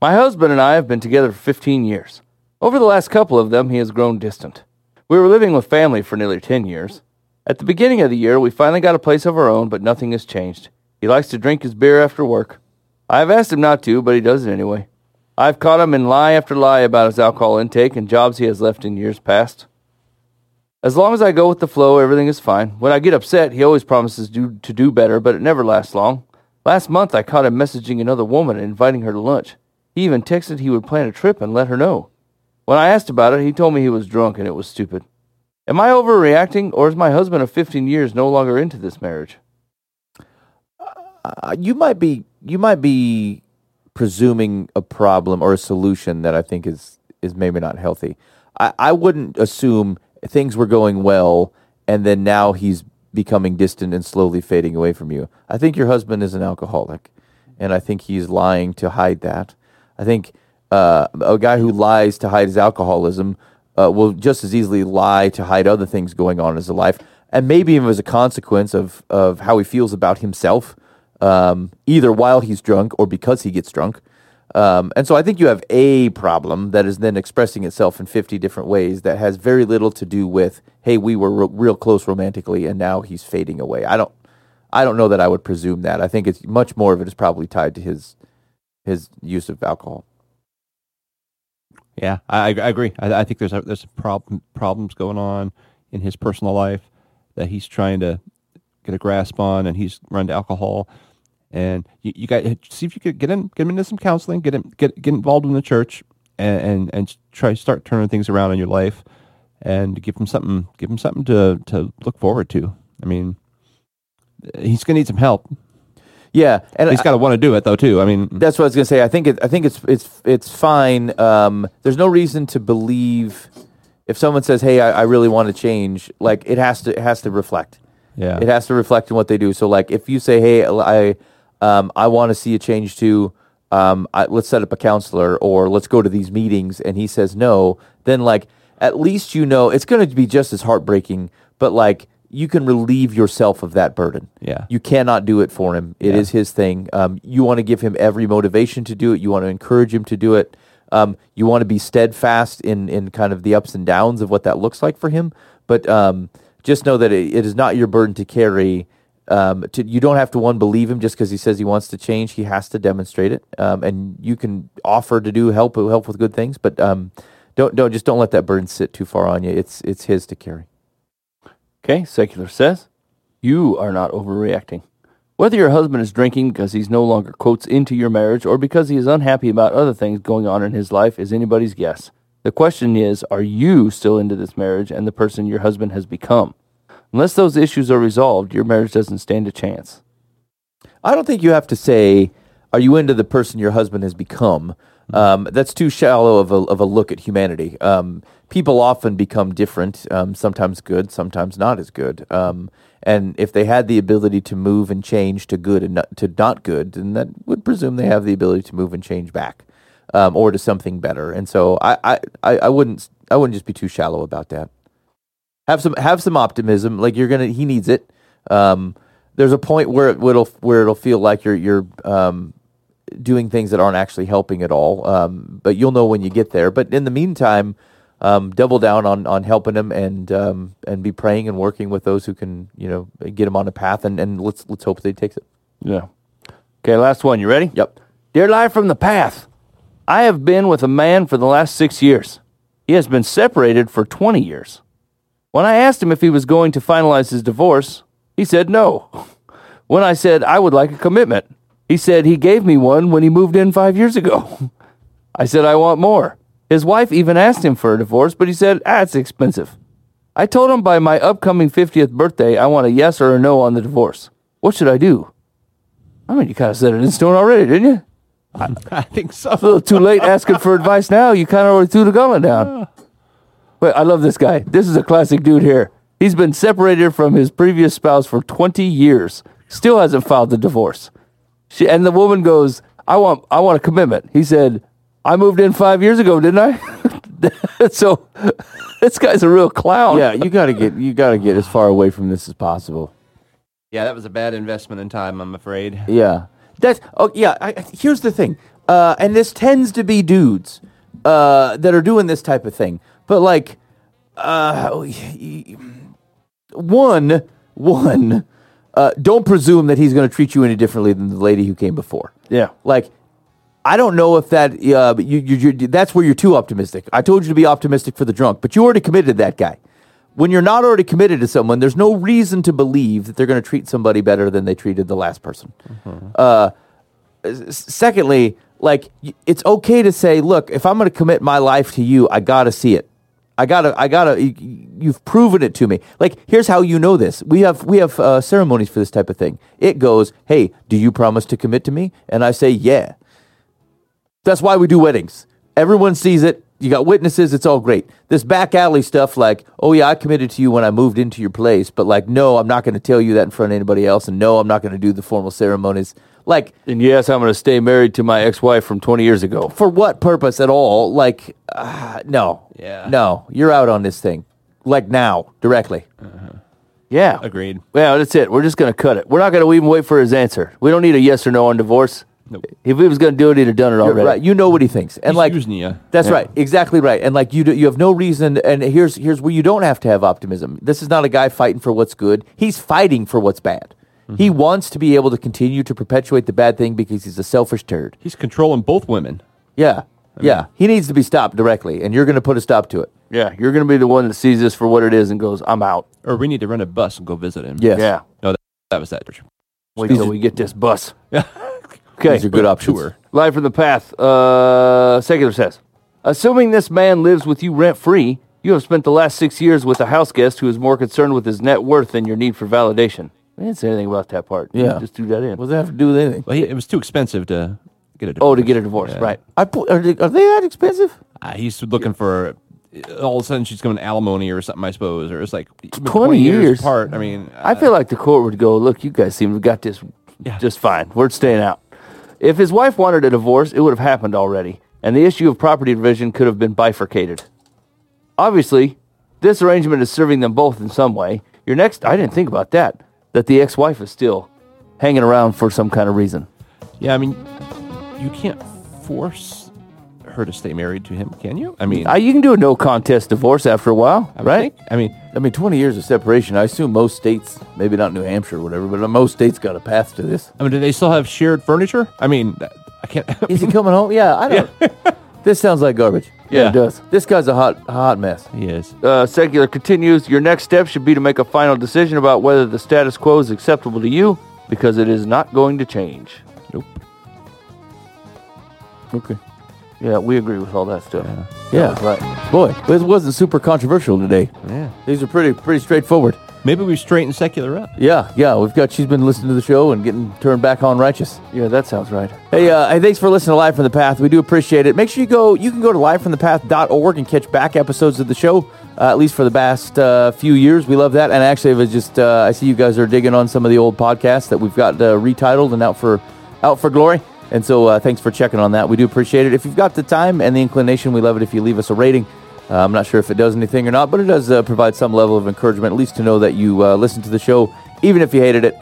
my husband and I have been together for 15 years. Over the last couple of them, he has grown distant. We were living with family for nearly 10 years. At the beginning of the year, we finally got a place of our own, but nothing has changed. He likes to drink his beer after work. I've asked him not to, but he does it anyway. I've caught him in lie after lie about his alcohol intake and jobs he has left in years past. As long as I go with the flow, everything is fine. When I get upset, he always promises to do better, but it never lasts long. Last month, I caught him messaging another woman and inviting her to lunch. He even texted he would plan a trip and let her know. When I asked about it, he told me he was drunk and it was stupid. Am I overreacting, or is my husband of 15 years no longer into this marriage? You might be presuming a problem or a solution that I think is maybe not healthy. I wouldn't assume things were going well and then now he's becoming distant and slowly fading away from you. I think your husband is an alcoholic, and I think he's lying to hide that. I think a guy who lies to hide his alcoholism will just as easily lie to hide other things going on in his life, and maybe even as a consequence of how he feels about himself, either while he's drunk or because he gets drunk. And so I think you have a problem that is then expressing itself in 50 different ways that has very little to do with, hey, we were real close romantically and now he's fading away. I don't know that I would presume that. I think it's much more of it is probably tied to his use of alcohol. Yeah, I agree. I think there's problems going on in his personal life that he's trying to get a grasp on, and he's run to alcohol. And you guys see if you could get him into some counseling, get involved in the church, and try to start turning things around in your life, and give him something to look forward to. I mean, he's gonna need some help. Yeah, and he's got to want to do it though too. I mean, that's what I was gonna say. I think it's fine. There's no reason to believe if someone says, "Hey, I really want to change." Like it has to reflect. Yeah, it has to reflect in what they do. So like if you say, "Hey, I want to see a change too. Let's set up a counselor or let's go to these meetings," and he says no, then like at least you know it's going to be just as heartbreaking. But like you can relieve yourself of that burden. Yeah, you cannot do it for him. It is his thing. You want to give him every motivation to do it. You want to encourage him to do it. You want to be steadfast in kind of the ups and downs of what that looks like for him. But just know that it is not your burden to carry. You don't have to believe him just because he says he wants to change. He has to demonstrate it, and you can offer to do help with good things, but don't let that burden sit too far on you. It's his to carry. Okay, Secular says, you are not overreacting. Whether your husband is drinking because he's no longer quotes into your marriage or because he is unhappy about other things going on in his life is anybody's guess. The question is, are you still into this marriage and the person your husband has become? Unless those issues are resolved, your marriage doesn't stand a chance. I don't think you have to say, are you into the person your husband has become? That's too shallow of a look at humanity. People often become different, sometimes good, sometimes not as good. And if they had the ability to move and change to good and not good, then that would presume they have the ability to move and change back or to something better. And so I wouldn't just be too shallow about that. Have some optimism. Like he needs it. There's a point where it'll feel like you're doing things that aren't actually helping at all. But you'll know when you get there. But in the meantime, double down on helping him and be praying and working with those who can, get him on a path. And let's hope that he takes it. Yeah. Okay. Last one. You ready? Yep. Dear Life from the Path, I have been with a man for the last 6 years. He has been separated for 20 years. When I asked him if he was going to finalize his divorce, he said no. When I said I would like a commitment, he said he gave me one when he moved in 5 years ago. I said I want more. His wife even asked him for a divorce, but he said, it's expensive. I told him by my upcoming 50th birthday, I want a yes or a no on the divorce. What should I do? I mean, you kind of set it in stone already, didn't you? I think so. It's a little too late asking for advice now. You kind of already threw the gauntlet down. Wait, I love this guy. This is a classic dude here. He's been separated from his previous spouse for 20 years. Still hasn't filed the divorce. And the woman goes, I want a commitment. He said, I moved in 5 years ago, didn't I? So this guy's a real clown. Yeah, you gotta get as far away from this as possible. Yeah, that was a bad investment in time, I'm afraid. Yeah. Here's the thing. And this tends to be dudes that are doing this type of thing. But like don't presume that he's going to treat you any differently than the lady who came before. Yeah. Like, I don't know if that, but that's where you're too optimistic. I told you to be optimistic for the drunk, but you already committed that guy. When you're not already committed to someone, there's no reason to believe that they're going to treat somebody better than they treated the last person. Mm-hmm. Secondly, like, it's okay to say, look, if I'm going to commit my life to you, I got to see it. You've proven it to me. Like, here's how you know this. We have ceremonies for this type of thing. It goes, hey, do you promise to commit to me? And I say, yeah. That's why we do weddings. Everyone sees it. You got witnesses. It's all great. This back alley stuff like, oh, yeah, I committed to you when I moved into your place. But, like, no, I'm not going to tell you that in front of anybody else. And, no, I'm not going to do the formal ceremonies. Like, and yes, I'm going to stay married to my ex-wife from 20 years ago. For what purpose at all? Like, no. Yeah. No, you're out on this thing. Like now, directly. Uh-huh. Yeah. Agreed. Well, that's it. We're just going to cut it. We're not going to even wait for his answer. We don't need a yes or no on divorce. Nope. If he was going to do it, he'd have done it already. Right. You know what he thinks. And he's like using you. That's right. Exactly right. And like you have no reason. And here's where you don't have to have optimism. This is not a guy fighting for what's good. He's fighting for what's bad. Mm-hmm. He wants to be able to continue to perpetuate the bad thing because he's a selfish turd. He's controlling both women. Yeah. I mean, he needs to be stopped directly, and you're going to put a stop to it. Yeah. You're going to be the one that sees this for what it is and goes, I'm out. Or we need to rent a bus and go visit him. Yes. Yeah. No, that was that. Wait till we get this bus. Yeah. Okay. These are good options. Sure. Live from the Path. Secular says, assuming this man lives with you rent-free, you have spent the last 6 years with a house guest who is more concerned with his net worth than your need for validation. We didn't say anything about that part. Yeah. Just threw that in. What does that have to do with anything? Well, it was too expensive to get a divorce. Oh, to get a divorce, yeah. Right. Are they that expensive? He's looking for, all of a sudden she's going alimony or something, I suppose, or it's like 20 years apart. I mean. I feel like the court would go, look, you guys seem to have got this just fine. We're staying out. If his wife wanted a divorce, it would have happened already, and the issue of property division could have been bifurcated. Obviously, this arrangement is serving them both in some way. Your next, I didn't think about that. That the ex-wife is still hanging around for some kind of reason. Yeah, I mean, you can't force her to stay married to him, can you? I mean, you can do a no contest divorce after a while, right? I mean, 20 years of separation. I assume most states, maybe not New Hampshire or whatever, but most states got a path to this. I mean, do they still have shared furniture? I mean, I can't. Is he coming home? Yeah, I don't. Yeah. This sounds like garbage. Yeah, it does. This guy's a hot mess. He is. Secular continues, your next step should be to make a final decision about whether the status quo is acceptable to you, because it is not going to change. Nope. Okay. Yeah, we agree with all that stuff. Yeah. Right. Boy, this wasn't super controversial today. Yeah. These are pretty straightforward. Maybe we straighten Secular up. Yeah, she's been listening to the show and getting turned back on righteous. Yeah, that sounds right. Hey, thanks for listening to Live from the Path. We do appreciate it. Make sure you can go to livefromthepath.org and catch back episodes of the show, at least for the past few years. We love that. And actually, it was just, I see you guys are digging on some of the old podcasts that we've got retitled and out for glory. And so thanks for checking on that. We do appreciate it. If you've got the time and the inclination, we love it if you leave us a rating. I'm not sure if it does anything or not, but it does provide some level of encouragement, at least to know that you listen to the show, even if you hated it.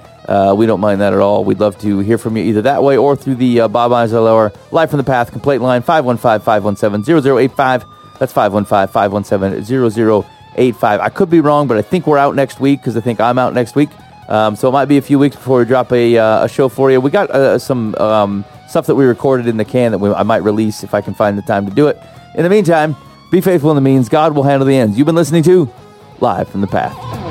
We don't mind that at all. We'd love to hear from you either that way or through the Bob Eisenhower Live from the Path complaint line, 515-517-0085. That's 515-517-0085. I could be wrong, but I think we're out next week because I think I'm out next week. So it might be a few weeks before we drop a show for you. We got some stuff that we recorded in the can that I might release if I can find the time to do it. In the meantime, be faithful in the means. God will handle the ends. You've been listening to Live from the Path.